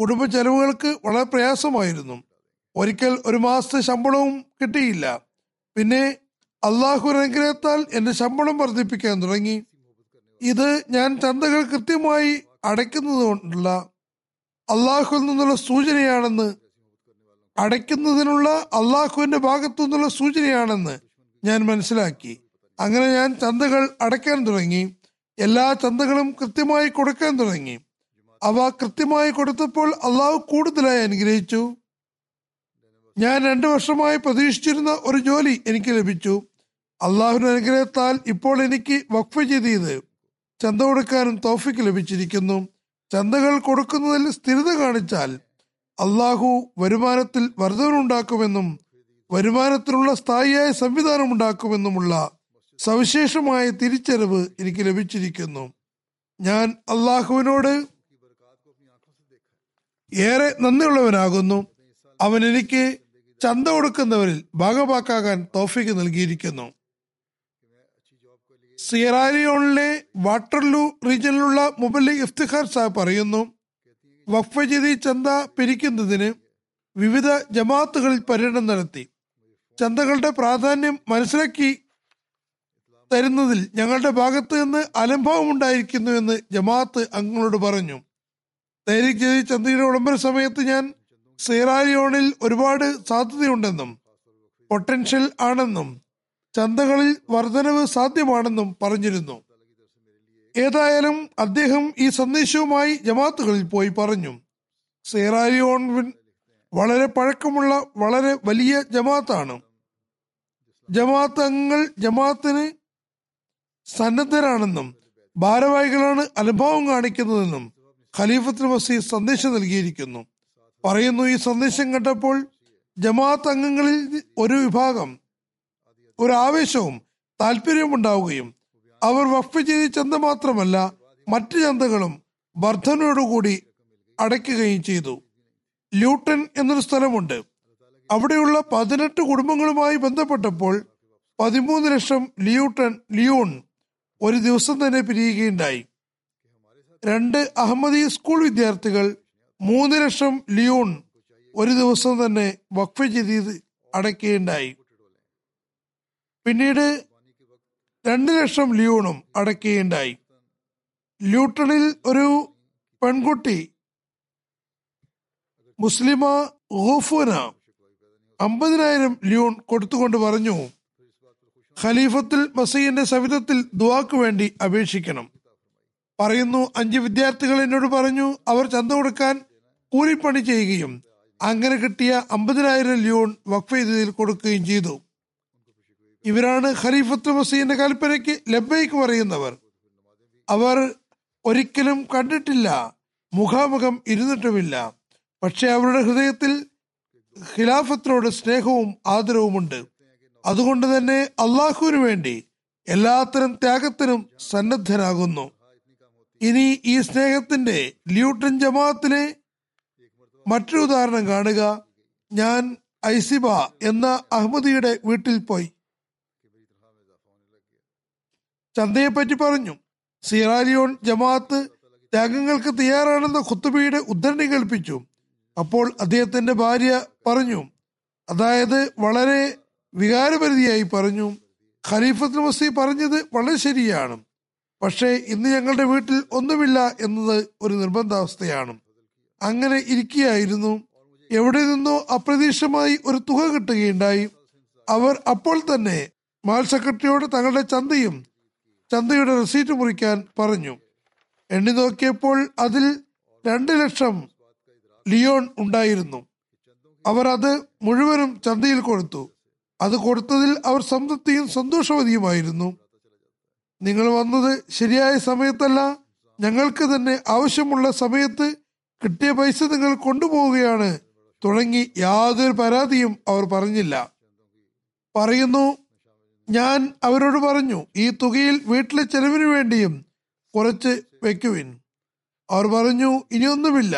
കുടുംബ ചെലവുകൾക്ക് വളരെ പ്രയാസമായിരുന്നു. ഒരിക്കൽ ഒരു മാസത്തെ ശമ്പളവും കിട്ടിയില്ല. പിന്നെ അള്ളാഹുവിന്റെ അനുഗ്രഹത്താൽ എന്റെ ശമ്പളം വർദ്ധിപ്പിക്കാൻ തുടങ്ങി. ഇത് ഞാൻ ചന്തകൾ കൃത്യമായി അടയ്ക്കുന്നത് കൊണ്ടുള്ള അള്ളാഹുവിൽ നിന്നുള്ള സൂചനയാണെന്ന്, അടയ്ക്കുന്നതിനുള്ള അള്ളാഹുവിന്റെ ഭാഗത്തു നിന്നുള്ള സൂചനയാണെന്ന് ഞാൻ മനസ്സിലാക്കി. അങ്ങനെ ഞാൻ ചന്തകൾ അടയ്ക്കാൻ തുടങ്ങി. എല്ലാ ചന്തകളും കൃത്യമായി കൊടുക്കാൻ തുടങ്ങി. അവ കൃത്യമായി കൊടുത്തപ്പോൾ അള്ളാഹു കൂടുതലായി അനുഗ്രഹിച്ചു. ഞാൻ 2 വർഷമായി പ്രതീക്ഷിച്ചിരുന്ന ഒരു ജോലി എനിക്ക് ലഭിച്ചു. അള്ളാഹുവിന്റെ അനുഗ്രഹത്താൽ ഇപ്പോൾ എനിക്ക് വഖഫ് ചെയ്തത് ചന്ത കൊടുക്കാനും തൗഫീക്ക് ലഭിച്ചിരിക്കുന്നു. ചന്തകൾ കൊടുക്കുന്നതിൽ സ്ഥിരത കാണിച്ചാൽ അള്ളാഹു വരുമാനത്തിൽ വർധനവുണ്ടാക്കുമെന്നും വരുമാനത്തിനുള്ള സ്ഥായിയായ സംവിധാനം ഉണ്ടാക്കുമെന്നുമുള്ള സവിശേഷമായ തിരിച്ചറിവ് എനിക്ക് ലഭിച്ചിരിക്കുന്നു. ഞാൻ അള്ളാഹുവിനോട് ഏറെ നന്ദിയുള്ളവനാകുന്നു. അവൻ എനിക്ക് ചന്ത കൊടുക്കുന്നവരിൽ ഭാഗമാക്കാൻ തൗഫീക്ക് നൽകിയിരിക്കുന്നു. സിയറാലിയോണിലെ വാട്ടർലൂ റീജിയനിലുള്ള മുബല്ലിഗ് ഇഫ്തിഖാർ സാഹിബ് പറയുന്നു, വഖഫ് ചെയ്ത ചന്ത പിരിക്കുന്നതിന് വിവിധ ജമാഅത്തുകളിൽ പര്യടനം നടത്തി. ചന്തകളുടെ പ്രാധാന്യം മനസ്സിലാക്കി തരുന്നതിൽ ഞങ്ങളുടെ ഭാഗത്ത് നിന്ന് അലംഭാവം ഉണ്ടായിരിക്കുന്നുവെന്ന് ജമാഅത്ത് അംഗങ്ങളോട് പറഞ്ഞു. തഹ്‌രീക് ജദീദ് ചന്തയുടെ വിളംബര സമയത്ത് ഞാൻ സിയറാലിയോണിൽ ഒരുപാട് സാധ്യതയുണ്ടെന്നും പൊട്ടൻഷ്യൽ ആണെന്നും ചന്തകളിൽ വർധനവ് സാധ്യമാണെന്നും പറഞ്ഞിരുന്നു. ഏതായാലും അദ്ദേഹം ഈ സന്ദേശവുമായി ജമാത്തുകളിൽ പോയി പറഞ്ഞു. സിയറാലിയോൺ വളരെ പഴക്കമുള്ള വളരെ വലിയ ജമാത്താണ്. ജമാത്ത് അംഗങ്ങൾ ജമാത്തിന് സന്നദ്ധരാണെന്നും ഭാരവാഹികളാണ് അനുഭവം കാണിക്കുന്നതെന്നും ഖലീഫത്തുൽ മസീഹ് സന്ദേശം നൽകിയിരിക്കുന്നു. പറയുന്നു, ഈ സന്ദേശം കണ്ടപ്പോൾ ജമാഅത്ത് അംഗങ്ങളിൽ ഒരു വിഭാഗം ഒരു ആവേശവും താല്പര്യവും ഉണ്ടാവുകയും അവർ വഖഫ് ചെയ്ത ചന്ത മാത്രമല്ല മറ്റ് ചന്തകളും വർധനയോടുകൂടി അടയ്ക്കുകയും ചെയ്തു. ലൂട്ടൺ എന്നൊരു സ്ഥലമുണ്ട്. അവിടെയുള്ള 18 കുടുംബങ്ങളുമായി ബന്ധപ്പെട്ടപ്പോൾ 13 ലക്ഷം ലിയൂൺ ഒരു ദിവസം തന്നെ പിരിയുകയുണ്ടായി. 2 അഹമ്മദി സ്കൂൾ വിദ്യാർത്ഥികൾ 3 ലക്ഷം ലിയൂൺ ഒരു ദിവസം തന്നെ വഖഫ് ചെയ്ത് അടയ്ക്കുകയുണ്ടായി. പിന്നീട് 2 ലക്ഷം ലിയൂണും അടയ്ക്കുകയുണ്ടായി. ലൂട്ടണിൽ ഒരു പെൺകുട്ടി മുസ്ലിമ ഗോഫുന 50,000 ലിയൂൺ കൊടുത്തുകൊണ്ട് പറഞ്ഞു, ഖലീഫത്തുൽ മസീഹിന്റെ സവിധത്തിൽ ദുആക്ക് വേണ്ടി അപേക്ഷിക്കണം. പറയുന്നു, 5 വിദ്യാർത്ഥികൾ എന്നോട് പറഞ്ഞു അവർ ചന്ത കൊടുക്കാൻ കൂലിപ്പണി ചെയ്യുകയും അങ്ങനെ കിട്ടിയ 50,000 ലിയോൺ വഖഫ് ചെയ്തതിൽ കൊടുക്കുകയും ചെയ്തു. ഇവരാണ് ഖലീഫത്തുൽ മസീഹിന്റെ കൽപ്പനയ്ക്ക് ലബ്ബൈക്ക് പറയുന്നവർ. അവർ ഒരിക്കലും കണ്ടിട്ടില്ല, മുഖാമുഖം ഇരുന്നിട്ടുമില്ല. പക്ഷെ അവരുടെ ഹൃദയത്തിൽ ഖിലാഫത്തിനോട് സ്നേഹവും ആദരവുമുണ്ട്. അതുകൊണ്ട് തന്നെ അള്ളാഹുവിന് വേണ്ടി എല്ലാത്തരം ത്യാഗത്തിനും സന്നദ്ധരാകുന്നു. ഇനി ഈ സ്നേഹത്തിന്റെ ല്യൂട്ടൻ ജമാഅത്തിലെ മറ്റൊരു ഉദാഹരണം കാണുക. ഞാൻ ഐസിബ എന്ന അഹമ്മദിയുടെ വീട്ടിൽ പോയി ചന്തയെപ്പറ്റി പറഞ്ഞു. സിയറാലിയോൺ ജമാഅത്ത് ത്യാഗങ്ങൾക്ക് തയ്യാറാണെന്ന ഖുത്തുബയുടെ ഉദ്ധരണി കേൾപ്പിച്ചു. അപ്പോൾ അദ്ദേഹത്തിന്റെ ഭാര്യ പറഞ്ഞു, അതായത് വളരെ വികാരപരിധിയായി പറഞ്ഞു, ഖലീഫത്തുൽ മസീഹ് പറഞ്ഞത് വളരെ ശരിയാണ്, പക്ഷേ ഇന്ന് ഞങ്ങളുടെ വീട്ടിൽ ഒന്നുമില്ല എന്നത് ഒരു നിർബന്ധാവസ്ഥയാണ്. അങ്ങനെ ഇരിക്കുകയായിരുന്നു എവിടെ നിന്നോ അപ്രതീക്ഷിതമായി ഒരു തുക കിട്ടുകയുണ്ടായി. അവർ അപ്പോൾ തന്നെ മാൽ സെക്രട്ടറിയോട് തങ്ങളുടെ ചന്തയുടെ റെസീറ്റ് മുറിക്കാൻ പറഞ്ഞു. എണ്ണി നോക്കിയപ്പോൾ അതിൽ 2 ലക്ഷം ലിയോൺ ഉണ്ടായിരുന്നു. അവർ അത് മുഴുവനും ചന്തയിൽ കൊടുത്തു. അത് കൊടുത്തതിൽ അവർ സംതൃപ്തിയും സന്തോഷവതിയുമായിരുന്നു. നിങ്ങൾ വന്നത് ശരിയായ സമയത്തല്ല, ഞങ്ങൾക്ക് തന്നെ ആവശ്യമുള്ള സമയത്ത് കിട്ടിയ പൈസ നിങ്ങൾ കൊണ്ടുപോവുകയാണ് തുടങ്ങി യാതൊരു പരാതിയും അവർ പറഞ്ഞില്ല. പറയുന്നു, ഞാൻ അവരോട് പറഞ്ഞു ഈ തുകയിൽ വീട്ടിലെ ചെലവിന് വേണ്ടിയും കുറച്ച് വെക്കുവിൻ. അവർ പറഞ്ഞു ഇനിയൊന്നുമില്ല,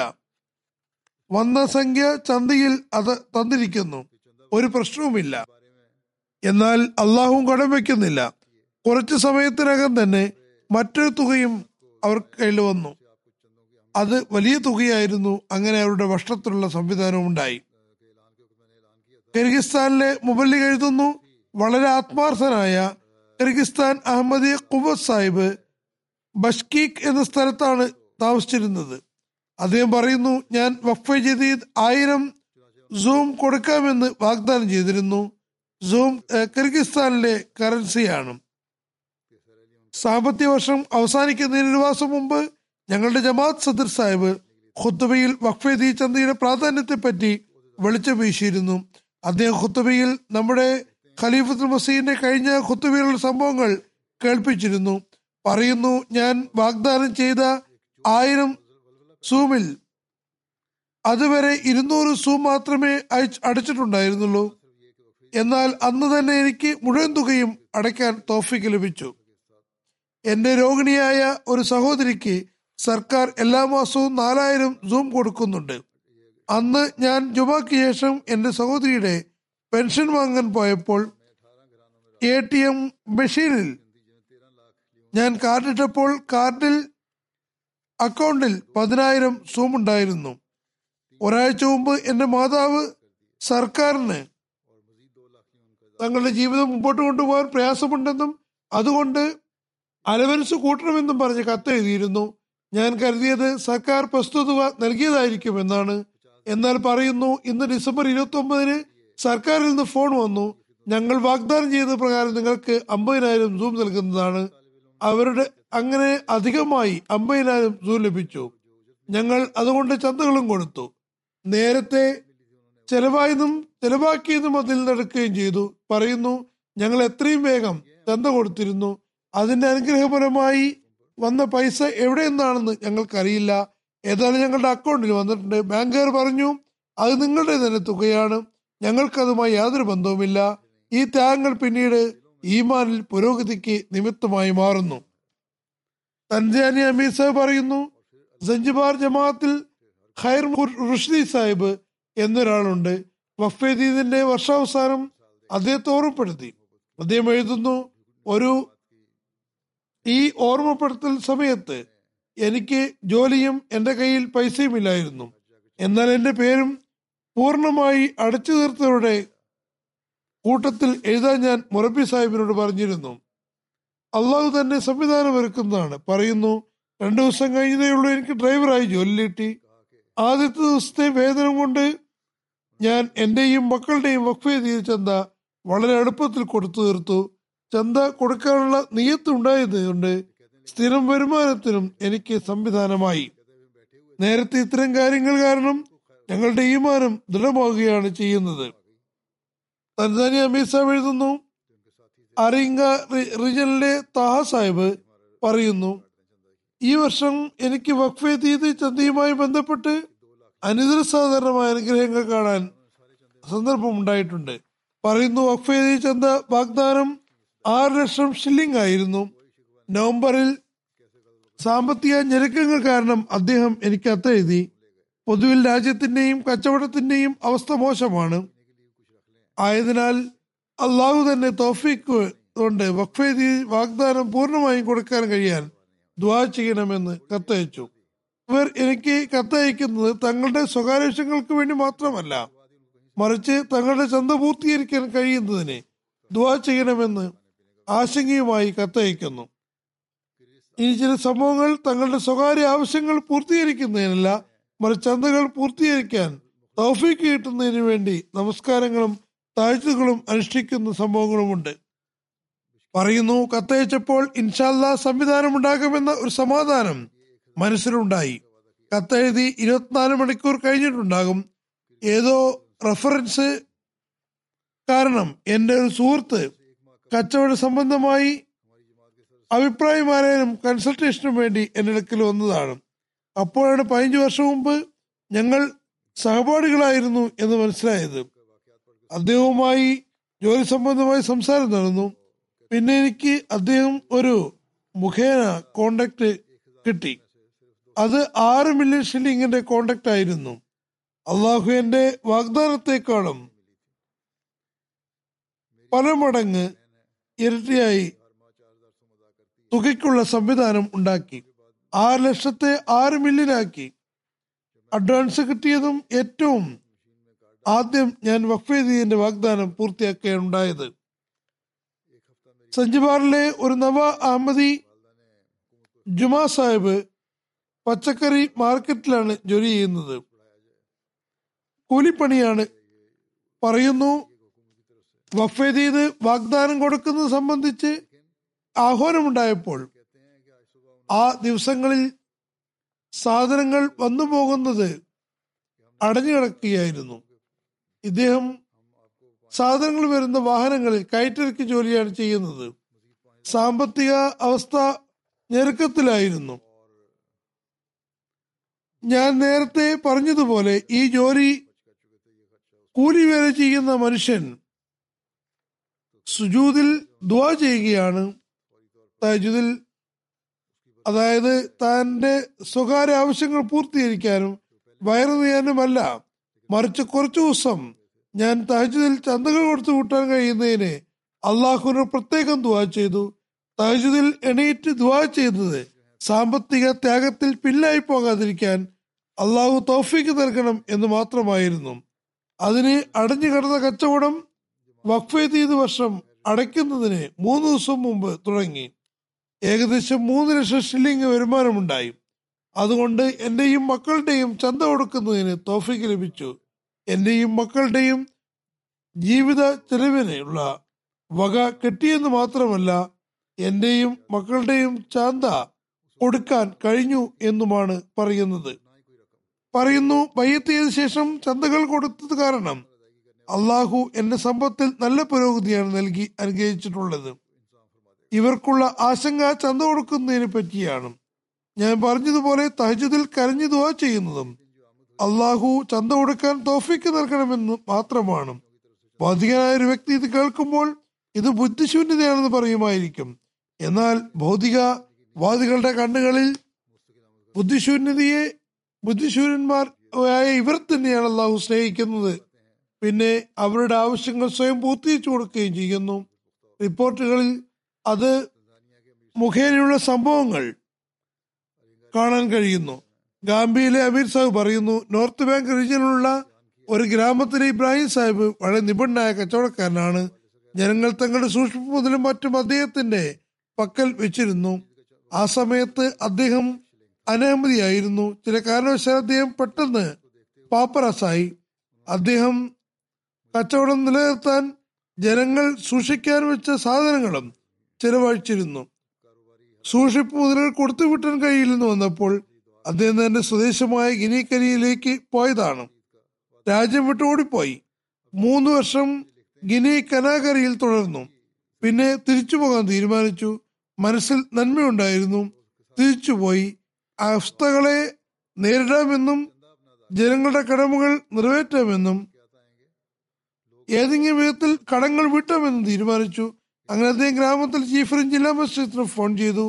വന്ന സംഖ്യ ചന്തയിൽ അത് തന്നിരിക്കുന്നു, ഒരു പ്രശ്നവുമില്ല. എന്നാൽ അള്ളാഹും കടം വെക്കുന്നില്ല. കുറച്ചു സമയത്തിനകം തന്നെ മറ്റൊരു തുകയും അവർക്ക് കയ്യിൽ വന്നു. അത് വലിയ തുകയായിരുന്നു. അങ്ങനെ അവരുടെ ഭക്ഷണത്തിനുള്ള സംവിധാനവും ഉണ്ടായി. കിർഗിസ്ഥാനിലെ മുബല്ലിഗ് എഴുതുന്നു, വളരെ ആത്മാർത്ഥനായ കിർഗിസ്ഥാൻ അഹമ്മദി ഖുബസ് സാഹിബ് ബഷ്കീഖ് എന്ന സ്ഥലത്താണ് താമസിച്ചിരുന്നത്. അദ്ദേഹം പറയുന്നു, ഞാൻ വഖഫ് ജദീദ് 1000 സൂം കൊടുക്കാമെന്ന് വാഗ്ദാനം ചെയ്തിരുന്നു. സൂം കിർഗിസ്ഥാനിലെ കറൻസിയാണ്. സാമ്പത്തിക വർഷം അവസാനിക്കുന്നതിന് മാസം മുമ്പ് ഞങ്ങളുടെ ജമാഅത്ത് സദർ സാഹിബ് ഖുത്ബയിൽ വഖഫ് ചന്തയുടെ പ്രാധാന്യത്തെപ്പറ്റി വെളിച്ചം വീശിയിരുന്നു. അദ്ദേഹം ഖുത്ബയിൽ നമ്മുടെ ഖലീഫത്തുൽ മസീഹിന്റെ കഴിഞ്ഞ ഖുത്ബയിലുള്ള സംഭവങ്ങൾ കേൾപ്പിച്ചിരുന്നു. പറയുന്നു, ഞാൻ വാഗ്ദാനം ചെയ്ത 1000 സൂമിൽ അതുവരെ 200 സൂം മാത്രമേ അടച്ചിട്ടുണ്ടായിരുന്നുള്ളൂ. എന്നാൽ അന്ന് തന്നെ എനിക്ക് മുഴുവൻ തുകയും അടയ്ക്കാൻ തൗഫീഖ് ലഭിച്ചു. എന്റെ രോഗിണിയായ ഒരു സഹോദരിക്ക് സർക്കാർ എല്ലാ മാസവും 4000 സൂം കൊടുക്കുന്നുണ്ട്. അന്ന് ഞാൻ ജുമാക്ക് ശേഷം എന്റെ സഹോദരിയുടെ പെൻഷൻ വാങ്ങാൻ പോയപ്പോൾ ATM മെഷീനിൽ ഞാൻ കാർഡിട്ടപ്പോൾ അക്കൗണ്ടിൽ 10000 സൂം ഉണ്ടായിരുന്നു. ഒരാഴ്ച മുമ്പ് എന്റെ മാതാവ് സർക്കാരിന് തങ്ങളുടെ ജീവിതം മുമ്പോട്ട് കൊണ്ടുപോകാൻ പ്രയാസമുണ്ടെന്നും അതുകൊണ്ട് അലവൻസ് കൂട്ടണമെന്നും പറഞ്ഞ് കത്തെഴുതിയിരുന്നു. ഞാൻ കരുതിയത് സർക്കാർ പ്രസ്തുത തുക നൽകിയതായിരിക്കുമെന്നാണ്. എന്നാൽ പറയുന്നു, ഇന്ന് ഡിസംബർ 29-ന് സർക്കാരിൽ നിന്ന് ഫോൺ വന്നു, ഞങ്ങൾ വാഗ്ദാനം ചെയ്ത പ്രകാരം നിങ്ങൾക്ക് 50000 സൂം നൽകുന്നതാണ്. അവരുടെ അങ്ങനെ അധികമായി 50000 സൂം ലഭിച്ചു. ഞങ്ങൾ അതുകൊണ്ട് ചന്തകളും കൊടുത്തു. നേരത്തെ ചെലവാക്കിയതും അതിൽ നിന്നെടുക്കുകയും ചെയ്തു. പറയുന്നു, ഞങ്ങൾ എത്രയും വേഗം ചന്ത കൊടുത്തിരുന്നു. അതിന്റെ അനുഗ്രഹപരമായി വന്ന പൈസ എവിടെ നിന്നാണെന്ന് ഞങ്ങൾക്കറിയില്ല. ഏതായാലും ഞങ്ങളുടെ അക്കൗണ്ടിൽ വന്നിട്ടുണ്ട്. ബാങ്കുകാർ പറഞ്ഞു, അത് നിങ്ങളുടെ തന്നെ തുകയാണ്, ഞങ്ങൾക്കതുമായി യാതൊരു ബന്ധവുമില്ല. ഈ ത്യാഗങ്ങൾ പിന്നീട് ഈമാനിൽ പുരോഗതിക്ക് നിമിത്തമായി മാറുന്നു. തൻസാനിയ അമീർ സാഹിബ് പറയുന്നു, സഞ്ജിബാർ ജമാഅത്തിൽ ഖൈർ റുഷ്ദി സാഹിബ് എന്നൊരാളുണ്ട്. വഫേദീദിന്റെ വർഷാവസാനം അദ്ദേഹത്തെ ഓർമ്മപ്പെടുത്തി. അദ്ദേഹം എഴുതുന്നു, ഈ ഓർമ്മപ്പെടുത്തൽ സമയത്ത് എനിക്ക് ജോലിയും എൻ്റെ കയ്യിൽ പൈസയും ഇല്ലായിരുന്നു. എന്നാൽ എൻ്റെ പേരും പൂർണ്ണമായി അടച്ചു തീർത്തവരുടെ കൂട്ടത്തിൽ എഴുതാൻ ഞാൻ മുറബി സാഹിബിനോട് പറഞ്ഞിരുന്നു. അള്ളാഹു തന്നെ സംവിധാനമൊരുക്കുന്നതാണ്. പറയുന്നു, 2 ദിവസം കഴിഞ്ഞതേയുള്ളൂ എനിക്ക് ഡ്രൈവറായി ജോലി കിട്ടി. ആദ്യത്തെ ദിവസത്തെ വേതനം കൊണ്ട് ഞാൻ എൻ്റെയും മക്കളുടെയും വഖഫ് ചന്ത വളരെ എളുപ്പത്തിൽ കൊടുത്തു തീർത്തു. ചന്ത കൊടുക്കാനുള്ള നിയ്യത്ത് ഉണ്ടായതുകൊണ്ട് സ്ഥിരം വരുമാനത്തിനും എനിക്ക് സംവിധാനമായി. നേരത്തെ ഇത്തരം കാര്യങ്ങൾ കാരണം ഞങ്ങളുടെ ഈമാനം ദൃഢമാവുകയാണ് ചെയ്യുന്നത്. തൻസാനിയ അമീർ സാഹിബ് എഴുതുന്നു, അരിംഗ റീജിയനിലെ താഹ സാഹിബ് പറയുന്നു, ഈ വർഷം എനിക്ക് വഖഫ് ചന്തയുമായി ബന്ധപ്പെട്ട് അനിതര സാധാരണമായ അനുഗ്രഹങ്ങൾ കാണാൻ സന്ദർഭമുണ്ടായിട്ടുണ്ട്. പറയുന്നു, വഖഫ് ചന്ത വാഗ്ദാനം 6 ലക്ഷം ഷില്ലിംഗ് ആയിരുന്നു. നവംബറിൽ സാമ്പത്തിക ഞെരുക്കങ്ങൾ കാരണം അദ്ദേഹം എനിക്ക് കത്തെഴുതി. പൊതുവിൽ രാജ്യത്തിന്റെയും കച്ചവടത്തിന്റെയും അവസ്ഥ മോശമാണ്. ആയതിനാൽ അള്ളാഹു തന്നെ തൗഫീഖ് കൊണ്ട് വഖഫ് വാഗ്ദാനം പൂർണ്ണമായും കൊടുക്കാൻ കഴിയാൻ ദുആ ചെയ്യണമെന്ന് കത്തയച്ചു. ഇവർ എനിക്ക് കത്തയക്കുന്നത് തങ്ങളുടെ സ്വകാര്യ വിഷയങ്ങൾക്ക് വേണ്ടി മാത്രമല്ല, മറിച്ച് തങ്ങളുടെ ചന്ത പൂർത്തീകരിക്കാൻ കഴിയുന്നതിന് ദുആ ചെയ്യണമെന്ന് ആശങ്കയുമായി കത്തയക്കുന്നു. ഇനി ചില സംഭവങ്ങൾ തങ്ങളുടെ സ്വകാര്യ ആവശ്യങ്ങൾ പൂർത്തീകരിക്കുന്നതിനല്ല, മറിച്ച് ചന്തകൾ പൂർത്തീകരിക്കാൻ തൗഫീഖ് കിട്ടുന്നതിന് വേണ്ടി നമസ്കാരങ്ങളും താഴ്ത്തുകളും അനുഷ്ഠിക്കുന്ന സംഭവങ്ങളുമുണ്ട്. പറയുന്നു, കത്തയച്ചപ്പോൾ ഇൻഷാല്ലാ സംവിധാനമുണ്ടാകുമെന്ന ഒരു സമാധാനം മനസ്സിലുണ്ടായി. കത്തെഴുതി 24 മണിക്കൂർ കഴിഞ്ഞിട്ടുണ്ടാകും. ഏതോ റഫറൻസ് കാരണം എൻ്റെ ഒരു സുഹൃത്ത് കച്ചവട സംബന്ധമായി അഭിപ്രായമാരായാലും കൺസൾട്ടേഷനും വേണ്ടി എൻ്റെ അടുക്കൽ വന്നതാണ്. അപ്പോഴാണ് 15 വർഷം മുമ്പ് ഞങ്ങൾ സഹപാഠികളായിരുന്നു എന്ന് മനസ്സിലായത്. അദ്ദേഹവുമായി ജോലി സംബന്ധമായി സംസാരം നടന്നു. പിന്നെ എനിക്ക് അദ്ദേഹം ഒരു മുഖേന കോണ്ടാക്ട് കിട്ടി. അത് 6 മില്യൺ ഷില്ലിങ്ങിന്റെ കോണ്ടാക്ട് ആയിരുന്നു. അള്ളാഹു എന്റെ വാഗ്ദാനത്തെക്കാളും പല മടങ്ങ് ഇരട്ടിയായി തുകയ്ക്കുള്ള സംവിധാനം ഉണ്ടാക്കി. 6 ലക്ഷത്തെ 6 മില്യനാക്കി. അഡ്വാൻസ് കിട്ടിയതും ഏറ്റവും ആദ്യം ഞാൻ വഖഫ് വാഗ്ദാനം പൂർത്തിയാക്കുകയുണ്ടായത്. സഞ്ജിബാറിലെ ഒരു നവ അഹമ്മദി ജുമാ സാഹിബ് പച്ചക്കറി മാർക്കറ്റിലാണ് ജോലി ചെയ്യുന്നത്. കൂലിപ്പണിയാണ്. പറയുന്നു, വഫേദിന് വാഗ്ദാനം കൊടുക്കുന്നത് സംബന്ധിച്ച് ആഹ്വാനമുണ്ടായപ്പോൾ ആ ദിവസങ്ങളിൽ സാധനങ്ങൾ വന്നു പോകുന്നത് അടഞ്ഞു കിടക്കുകയായിരുന്നു. ഇദ്ദേഹം സാധനങ്ങൾ വരുന്ന വാഹനങ്ങളിൽ കയറ്റിറക്കി ജോലിയാണ് ചെയ്യുന്നത്. സാമ്പത്തിക അവസ്ഥ ഞെരുക്കത്തിലായിരുന്നു. ഞാൻ നേരത്തെ പറഞ്ഞതുപോലെ ഈ ജോലി കൂലിവേല ചെയ്യുന്ന മനുഷ്യൻ സുജൂദിൽ ദുആ ചെയ്യുകയാണ്. തഹജ്ജുദിൽ, അതായത് തന്റെ സ്വകാര്യ ആവശ്യങ്ങൾ പൂർത്തീകരിക്കാനും വയറു ചെയ്യാനുമല്ല, മറിച്ച് കുറച്ചു ദിവസം ഞാൻ തഹജ്ജുദിൽ ചന്തകൾ കൊടുത്തു കൂട്ടാൻ കഴിയുന്നതിന് അള്ളാഹുവിനെ പ്രത്യേകം ദുആ ചെയ്തു. തഹജ്ജുദിൽ എണീറ്റ് ദുആ ചെയ്തത് സാമ്പത്തിക ത്യാഗത്തിൽ പിന്നായി പോകാതിരിക്കാൻ അള്ളാഹു തൗഫീക്ക് നൽകണം എന്ന് മാത്രമായിരുന്നു. അതിന് അടഞ്ഞു കിടന്ന കച്ചവടം വഖ്ഫേദീദ് വർഷം അടയ്ക്കുന്നതിന് 3 ദിവസം മുമ്പ് തുടങ്ങി. ഏകദേശം 3 ലക്ഷം ഷില്ലിംഗ് വരുമാനമുണ്ടായി. അതുകൊണ്ട് എൻ്റെയും മക്കളുടെയും ചന്ത കൊടുക്കുന്നതിന് തൗഫീക്ക് ലഭിച്ചു. എൻ്റെയും മക്കളുടെയും ജീവിത ചെലവിനുള്ള വക കിട്ടിയെന്ന് മാത്രമല്ല, എൻ്റെയും മക്കളുടെയും ചന്ത കൊടുക്കാൻ കഴിഞ്ഞു എന്നുമാണ് പറയുന്നത്. പറയുന്നു, ബയ്യത്തിയതിനു ശേഷം ചന്തകൾ കൊടുത്തത് കാരണം അള്ളാഹു എന്റെ സമ്പത്തിൽ നല്ല പുരോഗതിയാണ് നൽകി അനുഗ്രഹിച്ചിട്ടുള്ളത്. ഇവർക്കുള്ള ആശങ്ക ചന്ത കൊടുക്കുന്നതിനെ പറ്റിയാണ്. ഞാൻ പറഞ്ഞതുപോലെ തഹജ്ജുദിൽ കരഞ്ഞു ദുആ ചെയ്യുന്നതും അള്ളാഹു ചന്ത കൊടുക്കാൻ തൗഫീക്ക് നൽകണമെന്ന് മാത്രമാണ്. ഭൗതികനായ ഒരു വ്യക്തി ഇത് കേൾക്കുമ്പോൾ ഇത് ബുദ്ധിശൂന്യതയാണെന്ന് പറയുമായിരിക്കും. എന്നാൽ ഭൗതികവാദികളുടെ കണ്ണുകളിൽ ബുദ്ധിശൂന്യന്മാർ ഇവർ തന്നെയാണ് അള്ളാഹു സ്നേഹിക്കുന്നത്. പിന്നെ അവരുടെ ആവശ്യങ്ങൾ സ്വയം പൂർത്തീകരിച്ചു കൊടുക്കുകയും ചെയ്യുന്നു. റിപ്പോർട്ടുകളിൽ അത് മുഖേനയുള്ള സംഭവങ്ങൾ കാണാൻ കഴിയുന്നു. ഗാംബിയയിലെ അമീർ സാഹിബ് പറയുന്നു, നോർത്ത് ബാങ്ക് റീജിയനിലുള്ള ഒരു ഗ്രാമത്തിലെ ഇബ്രാഹിം സാഹിബ് വളരെ നിപുണനായ കച്ചവടക്കാരനാണ്. ജനങ്ങൾ തങ്ങളുടെ സൂക്ഷ്മ മുതലും മറ്റും അദ്ദേഹത്തിന്റെ പക്കൽ വെച്ചിരുന്നു. ആ സമയത്ത് അദ്ദേഹം അനഹമതിയായിരുന്നു. ചില കാരണവശാൽ അദ്ദേഹം പെട്ടെന്ന് പാപ്പറാസായി. അദ്ദേഹം കച്ചവടം നിലനിർത്താൻ ജനങ്ങൾ സൂക്ഷിക്കാൻ വെച്ച സാധനങ്ങളും ചെലവഴിച്ചിരുന്നു. സൂക്ഷിപ്പ് മുതലുകൾ കൊടുത്തു വിട്ടാൻ കഴിയില്ലെന്ന് വന്നപ്പോൾ അദ്ദേഹം തന്റെ സ്വദേശമായ ഗിനിക്കരയിലേക്ക് പോയതാണ്. രാജ്യം വിട്ട് ഓടിപ്പോയി. 3 വർഷം ഗിനി കനാകരയിൽ തുടർന്നു. പിന്നെ തിരിച്ചു പോകാൻ തീരുമാനിച്ചു. മനസ്സിൽ നന്മയുണ്ടായിരുന്നു. തിരിച്ചുപോയി. അവസ്ഥകളെ നേരിടാമെന്നും ജനങ്ങളുടെ കടമകൾ നിറവേറ്റാമെന്നും ഏതെങ്കിലും വിധത്തിൽ കടങ്ങൾ വീട്ടാമെന്നും തീരുമാനിച്ചു. അങ്ങനെ അദ്ദേഹം ഗ്രാമത്തിൽ ചീഫ് ജില്ലാ മജിസ്ട്രേറ്റിന് ഫോൺ ചെയ്തു.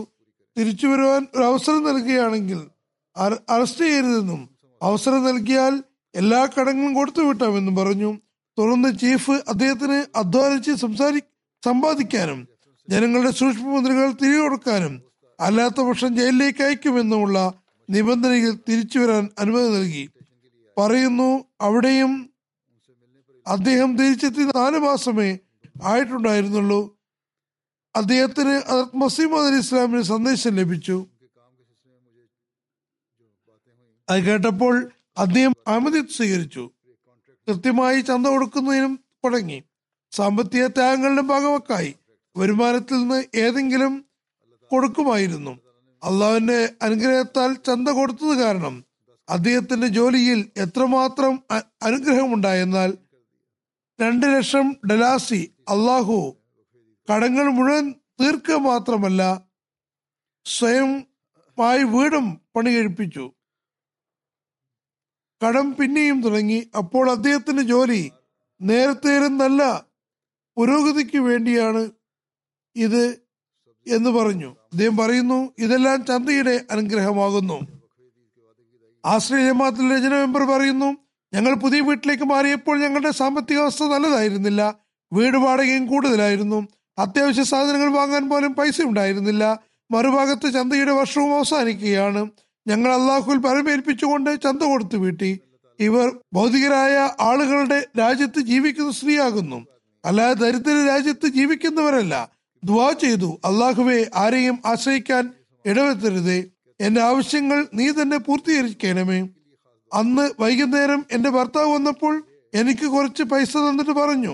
തിരിച്ചു വരുവാൻ ഒരു അവസരം നൽകുകയാണെങ്കിൽ അറസ്റ്റ് ചെയ്യരുതെന്നും അവസരം നൽകിയാൽ എല്ലാ കടങ്ങളും കൊടുത്തു വിട്ടാമെന്നും പറഞ്ഞു. തുടർന്ന് ചീഫ് അദ്ദേഹത്തിന് അധ്വാനിച്ച് സമ്പാദിക്കാനും ജനങ്ങളുടെ സൂക്ഷ്മ മുദ്രകൾ തിരികെ കൊടുക്കാനും അല്ലാത്ത പക്ഷം ജയിലിലേക്ക് അയക്കുമെന്നുമുള്ള നിബന്ധനയിൽ തിരിച്ചു വരാൻ അനുമതി നൽകി. പറയുന്നു, അവിടെയും അദ്ദേഹം തിരിച്ചെത്തി 4 മാസമേ ആയിട്ടുണ്ടായിരുന്നുള്ളൂ. അദ്ദേഹത്തിന് മസീമദ് അലി ഇസ്ലാമിന് സന്ദേശം ലഭിച്ചു. അത് കേട്ടപ്പോൾ അദ്ദേഹം അഹമ്മദിയത്ത് സ്വീകരിച്ചു. കൃത്യമായി ചന്ത കൊടുക്കുന്നതിനും തുടങ്ങി. സാമ്പത്തിക ത്യാഗങ്ങളുടെ ഭാഗമൊക്കായി വരുമാനത്തിൽ നിന്ന് ഏതെങ്കിലും കൊടുക്കുമായിരുന്നു. അള്ളാഹുവിന്റെ അനുഗ്രഹത്താൽ ചന്ത കൊടുത്തത് കാരണം അദ്ദേഹത്തിന്റെ ജോലിയിൽ എത്രമാത്രം അനുഗ്രഹമുണ്ടായെന്നാൽ 2 ലക്ഷം ഡലാസി അള്ളാഹു കടങ്ങൾ മുഴുവൻ തീർക്കുക മാത്രമല്ല സ്വയമായി വീടും പണി കഴിപ്പിച്ചു. കടം പിന്നെയും തുടങ്ങി. അപ്പോൾ അദ്ദേഹത്തിന്റെ ജോലി നേരത്തെ നല്ല പുരോഗതിക്ക് വേണ്ടിയാണ് ഇത് എന്ന് പറഞ്ഞു. അദ്ദേഹം പറയുന്നു, ഇതെല്ലാം ചന്തയുടെ അനുഗ്രഹമാകുന്നു. ആശ്രയ മാസത്തിലെ രചന മെമ്പർ പറയുന്നു, ഞങ്ങൾ പുതിയ വീട്ടിലേക്ക് മാറിയപ്പോൾ ഞങ്ങളുടെ സാമ്പത്തിക അവസ്ഥ നല്ലതായിരുന്നില്ല. വീട് വാടകയും കൂടുതലായിരുന്നു. അത്യാവശ്യ സാധനങ്ങൾ വാങ്ങാൻ പോലും പൈസ ഉണ്ടായിരുന്നില്ല. മറുഭാഗത്ത് ചന്തയുടെ വർഷവും അവസാനിക്കുകയാണ്. ഞങ്ങൾ അള്ളാഹുൽ പരമേൽപ്പിച്ചുകൊണ്ട് ചന്ത കൊടുത്തു വീട്ടി. ഇവർ ഭൗതികരായ ആളുകളുടെ രാജ്യത്ത് ജീവിക്കുന്ന സ്ത്രീയാകുന്നു, അല്ലാതെ ദരിദ്ര രാജ്യത്ത് ജീവിക്കുന്നവരല്ല. ദുആ ചെയ്തു, അള്ളാഹുവെ, ആരെയും ആശ്രയിക്കാൻ ഇടവരുത്തരുതേ, എന്റെ ആവശ്യങ്ങൾ നീ തന്നെ പൂർത്തീകരിക്കണമേ. അന്ന് വൈകുന്നേരം എന്റെ ഭർത്താവ് വന്നപ്പോൾ എനിക്ക് കുറച്ച് പൈസ തന്നിട്ട് പറഞ്ഞു,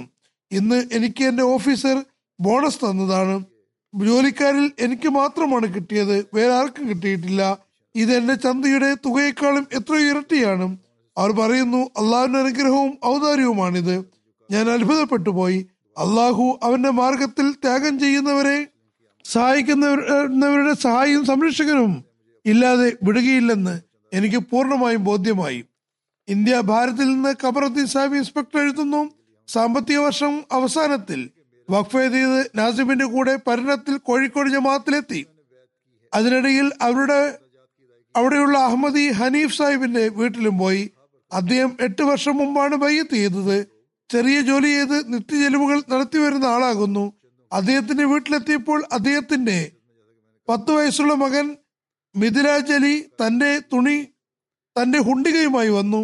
ഇന്ന് എനിക്ക് എന്റെ ഓഫീസർ ബോണസ് തന്നതാണ്, ജോലിക്കാരിൽ എനിക്ക് മാത്രമാണ് കിട്ടിയത്, വേറെ ആർക്കും കിട്ടിയിട്ടില്ല. ഇത് എന്റെ ചന്തയുടെ തുകയെക്കാളും എത്രയോ ഇരട്ടിയാണ്. അവർ പറയുന്നു, അള്ളാഹുവിന്റെ അനുഗ്രഹവും ഔദാര്യവുമാണിത്. ഞാൻ അത്ഭുതപ്പെട്ടു പോയി. അള്ളാഹു അവന്റെ മാർഗത്തിൽ ത്യാഗം ചെയ്യുന്നവരെ സഹായിക്കുന്നവരുടെ സഹായവും സംരക്ഷകനും ഇല്ലാതെ വിടുകയില്ലെന്ന് എനിക്ക് പൂർണ്ണമായും ബോധ്യമായി. ഇന്ത്യ ഭാരതിൽ നിന്ന് ഖബറുദ്ദീൻ സാഹിബ് ഇൻസ്പെക്ടർ എഴുതുന്നു, സാമ്പത്തിക വർഷം അവസാനത്തിൽ വഖഫ് ചെയ്ത് നാസിമിന്റെ കൂടെ പഠനത്തിൽ കോഴിക്കോട് ജമാഅത്തിലെത്തി. അതിനിടയിൽ അവിടെയുള്ള അഹമ്മദി ഹനീഫ് സാഹിബിന്റെ വീട്ടിലും പോയി. അദ്ദേഹം 8 വർഷം മുമ്പാണ് ബൈഅത്ത് ചെയ്തത്. ചെറിയ ജോലി ചെയ്ത് നിത്യചെലവുകൾ നടത്തി വരുന്ന ആളാകുന്നു. അദ്ദേഹത്തിന്റെ വീട്ടിലെത്തിയപ്പോൾ അദ്ദേഹത്തിന്റെ 10 വയസ്സുള്ള മകൻ മിഥിലാജ് അലി തന്റെ ഹുണ്ടികയുമായി വന്നു.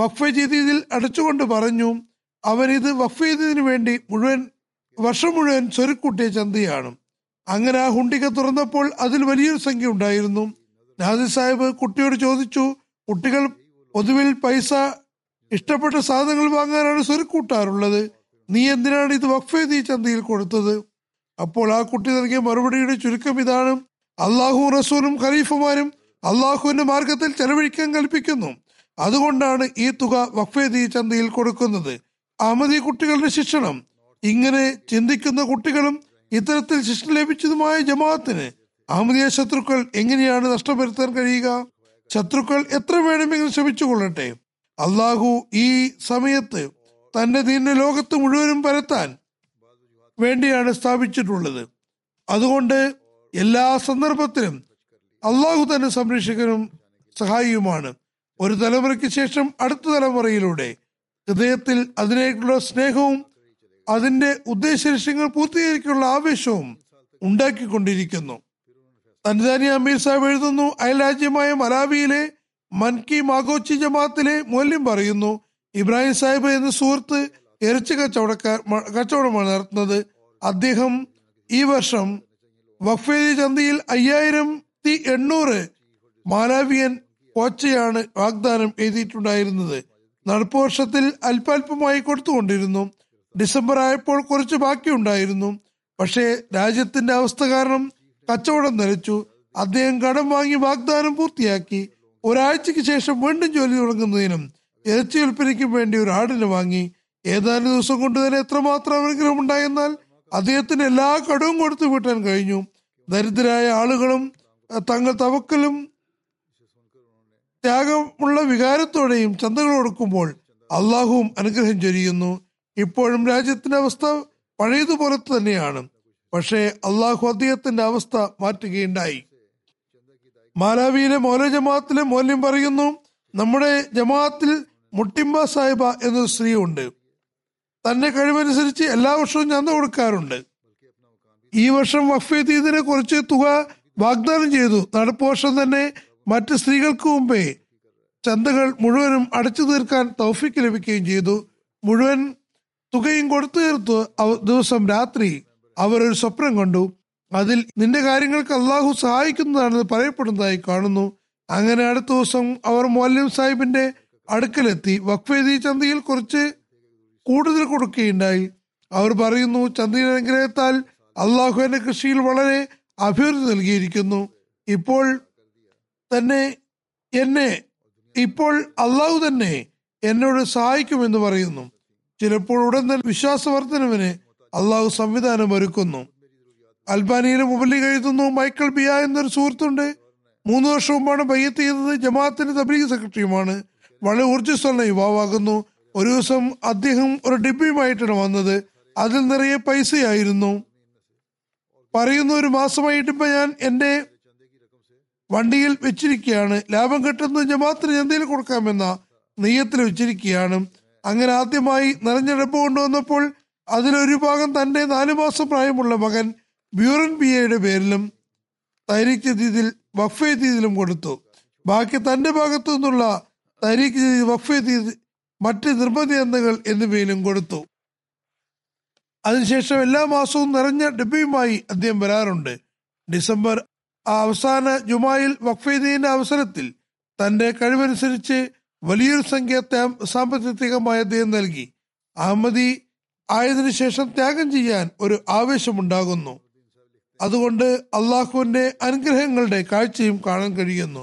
വഖഫ് ചെയ്തതിൽ അടച്ചുകൊണ്ട് പറഞ്ഞു, അവൻ ഇത് വഖഫ് ചെയ്തതിനു വേണ്ടി വർഷം മുഴുവൻ ചൊരുക്കൂട്ടിയ ചന്തയാണ്. അങ്ങനെ ആ ഹുണ്ടിക തുറന്നപ്പോൾ അതിൽ വലിയൊരു സംഖ്യ ഉണ്ടായിരുന്നു. നാസി സാഹിബ് കുട്ടിയോട് ചോദിച്ചു, കുട്ടികൾ പൊതുവിൽ പൈസ ഇഷ്ടപ്പെട്ട സാധനങ്ങൾ വാങ്ങാനാണ് സ്വരുക്കൂട്ടാറുള്ളത്, നീ എന്തിനാണ് ഇത് വഖഫ് ചെയ്ത ചന്തയിൽ കൊടുത്തത്? അപ്പോൾ ആ കുട്ടി നൽകിയ മറുപടിയുടെ ചുരുക്കം ഇതാണ്, അള്ളാഹു റസൂലും ഖലീഫമാരും അള്ളാഹുവിന്റെ മാർഗത്തിൽ ചെലവഴിക്കാൻ കൽപ്പിക്കുന്നു, അതുകൊണ്ടാണ് ഈ തുക വഖഫ് ചെയ്ത ചന്തയിൽ കൊടുക്കുന്നത്. അഹമ്മദി കുട്ടികളുടെ ശിക്ഷണം. ഇങ്ങനെ ചിന്തിക്കുന്ന കുട്ടികളും ഇത്തരത്തിൽ ശിക്ഷ ലഭിച്ചതുമായ ജമാഅത്തിന് അഹമ്മദിയ ശത്രുക്കൾ എങ്ങനെയാണ് നഷ്ടം വരുത്താൻ കഴിയുക? ശത്രുക്കൾ എത്ര വേണമെങ്കിലും ശ്രമിച്ചുകൊള്ളട്ടെ, അള്ളാഹു ഈ സമയത്ത് തന്റെ ദീനിനെ ലോകത്ത് മുഴുവനും പരത്താൻ വേണ്ടിയാണ് സ്ഥാപിച്ചിട്ടുള്ളത്. അതുകൊണ്ട് എല്ലാ സന്ദർഭത്തിലും അള്ളാഹു തന്നെ സംരക്ഷകനും സഹായിയുമാണ്. ഒരു തലമുറയ്ക്ക് ശേഷം അടുത്ത തലമുറയിലൂടെ ഹൃദയത്തിൽ അതിനേക്കുള്ള സ്നേഹവും അതിന്റെ ഉദ്ദേശ ലക്ഷ്യങ്ങൾ പൂർത്തീകരിക്കാനുള്ള ആവേശവും ഉണ്ടാക്കിക്കൊണ്ടിരിക്കുന്നു. തൻസാനിയ അമീർ സാഹിബ് എഴുതുന്നു, അയൽരാജ്യമായ മലാവിയിലെ മൻകി മാഗോച്ചി ജമാഅത്തിലെ മൂല്യം പറയുന്നു, ഇബ്രാഹിം സാഹിബ് എന്ന സുഹൃത്ത് ഇറച്ചി കച്ചവടമാണ് നടത്തുന്നത്. അദ്ദേഹം ഈ വർഷം വഖഫ് ചന്തയിൽ 5800 മാലാവിയൻ കോച്ചയാണ് വാഗ്ദാനം എഴുതിയിട്ടുണ്ടായിരുന്നത്. നടപ്പ് വർഷത്തിൽ അല്പാൽപമായി കൊടുത്തുകൊണ്ടിരുന്നു. ഡിസംബർ ആയപ്പോൾ കുറച്ച് ബാക്കിയുണ്ടായിരുന്നു. പക്ഷേ രാജ്യത്തിന്റെ അവസ്ഥ കാരണം കച്ചവടം നിലച്ചു. അദ്ദേഹം കടം വാങ്ങി വാഗ്ദാനം പൂർത്തിയാക്കി. ഒരാഴ്ചക്ക് ശേഷം വീണ്ടും ജോലി തുടങ്ങുന്നതിനും ഇറച്ചി വിൽപ്പനയ്ക്കും വേണ്ടി ഒരു ആടിനെ വാങ്ങി. ഏതാനും ദിവസം കൊണ്ട് തന്നെ എത്രമാത്രം അനുഗ്രഹം ഉണ്ടായെന്നാൽ അദ്ദേഹത്തിന് എല്ലാ കടവും കൊടുത്തു വീട്ടാൻ കഴിഞ്ഞു. ദരിദ്രരായ ആളുകളും തങ്ങൾ തവക്കലും ത്യാഗമുള്ള വികാരത്തോടെയും ചന്തകൾ കൊടുക്കുമ്പോൾ അള്ളാഹുവും അനുഗ്രഹം ചൊരിയുന്നു. ഇപ്പോഴും രാജ്യത്തിന്റെ അവസ്ഥ പഴയതുപോലെ തന്നെയാണ്. പക്ഷേ അള്ളാഹു അദ്ദേഹത്തിന്റെ അവസ്ഥ മാറ്റുകയുണ്ടായി. മാലാവിയിലെ മൗല ജമാഅത്തിലെ മൗല്യം പറയുന്നു, നമ്മുടെ ജമാഅത്തിൽ മുട്ടിമ്പ സാഹിബ എന്നൊരു സ്ത്രീ ഉണ്ട്. തന്റെ കഴിവനുസരിച്ച് എല്ലാ വർഷവും ചന്ത കൊടുക്കാറുണ്ട്. ഈ വർഷം വഖഫ് ചെയ്തതിനെ കുറച്ച് തുക വാഗ്ദാനം ചെയ്തു. നടപ്പ് വർഷം തന്നെ മറ്റ് സ്ത്രീകൾക്ക് മുമ്പേ ചന്തകൾ മുഴുവനും അടച്ചു തീർക്കാൻ തൗഫീക്ക് ലഭിക്കുകയും ചെയ്തു. മുഴുവൻ തുകയും കൊടുത്തു തീർത്തു. ദിവസം രാത്രി അവരൊരു സ്വപ്നം കണ്ടു. അതിൽ നിന്റെ കാര്യങ്ങൾക്ക് അള്ളാഹു സഹായിക്കുന്നതാണെന്ന് പറയപ്പെടുന്നതായി കാണുന്നു. അങ്ങനെ അടുത്ത ദിവസം അവർ മൗലവി സാഹിബിന്റെ അടുക്കലെത്തി. വഖഫ് ചെയ്ത ചന്തയിൽ കുറച്ച് കൂടുതൽ കൊടുക്കുകയുണ്ടായി. അവർ പറയുന്നു, ചന്തയുടെ അനുഗ്രഹത്താൽ അള്ളാഹുവിന്റെ കൃഷിയിൽ വളരെ അഭിവൃദ്ധി നൽകിയിരിക്കുന്നു. ഇപ്പോൾ അള്ളാഹു തന്നെ എന്നോട് സഹായിക്കുമെന്ന് പറയുന്നു. ചിലപ്പോൾ ഉടൻ തന്നെ വിശ്വാസവർദ്ധനവിന് അള്ളാഹു സംവിധാനം ഒരുക്കുന്നു. അൽബാനിയിലെ മുബല്ലി എഴുതുന്നു, മൈക്കൽ ബിയ എന്നൊരു സുഹൃത്തുണ്ട്. 3 വർഷം മുമ്പാണ് ബൈഅത്ത് ചെയ്തത്. ജമാഅത്തിന്റെ തബ്ലീഗ് സെക്രട്ടറിയുമാണ്. വളരെ ഊർജ്ജസ്വലന യുവാവാകുന്നു. ഒരു ദിവസം അദ്ദേഹം ഒരു ഡിബ്ബിയുമായിട്ടാണ് വന്നത്. അതിൽ നിറയെ പൈസയായിരുന്നു. പറയുന്ന, ഒരു മാസമായിട്ടിപ്പോൾ ഞാൻ എൻ്റെ വണ്ടിയിൽ വെച്ചിരിക്കുകയാണ്. ലാഭം കിട്ടുന്നത് ജമാഅത്തിന് ചന്തയിൽ കൊടുക്കാമെന്ന നെയ്യത്തിൽ വെച്ചിരിക്കുകയാണ്. അങ്ങനെ ആദ്യമായി നിറഞ്ഞ ഡബ്ബ് കൊണ്ടുവന്നപ്പോൾ അതിലൊരു ഭാഗം തൻ്റെ 4 മാസം പ്രായമുള്ള മകൻ ബ്യൂറൻ ബിയയുടെ പേരിലും തരീഖ് ജദീദിൽ വഖഫ് ചെയ്തതിലും കൊടുത്തു. ബാക്കി തൻ്റെ ഭാഗത്തു നിന്നുള്ള തരീഖ് ജദീദ്, വഖഫ് ചെയ്ത മറ്റ് നിർബന്ധ ചന്തകൾ എന്നിവയിലും കൊടുത്തു. അതിനുശേഷം എല്ലാ മാസവും നിറഞ്ഞ ഡബ്ബിയുമായി അദ്ദേഹം വരാറുണ്ട്. ഡിസംബർ അവസാന ജുമായിൽ വഖഫീദിന്റെ അവസരത്തിൽ തന്റെ കഴിവനുസരിച്ച് വലിയൊരു സംഖ്യ സാമ്പത്തികമായി അദ്ദേഹം നൽകി. അഹമ്മദി ആയതിനു ശേഷം ത്യാഗം ചെയ്യാൻ ഒരു ആവേശമുണ്ടാകുന്നു. അതുകൊണ്ട് അള്ളാഹുവിന്റെ അനുഗ്രഹങ്ങളുടെ കാഴ്ചയും കാണാൻ കഴിയുന്നു.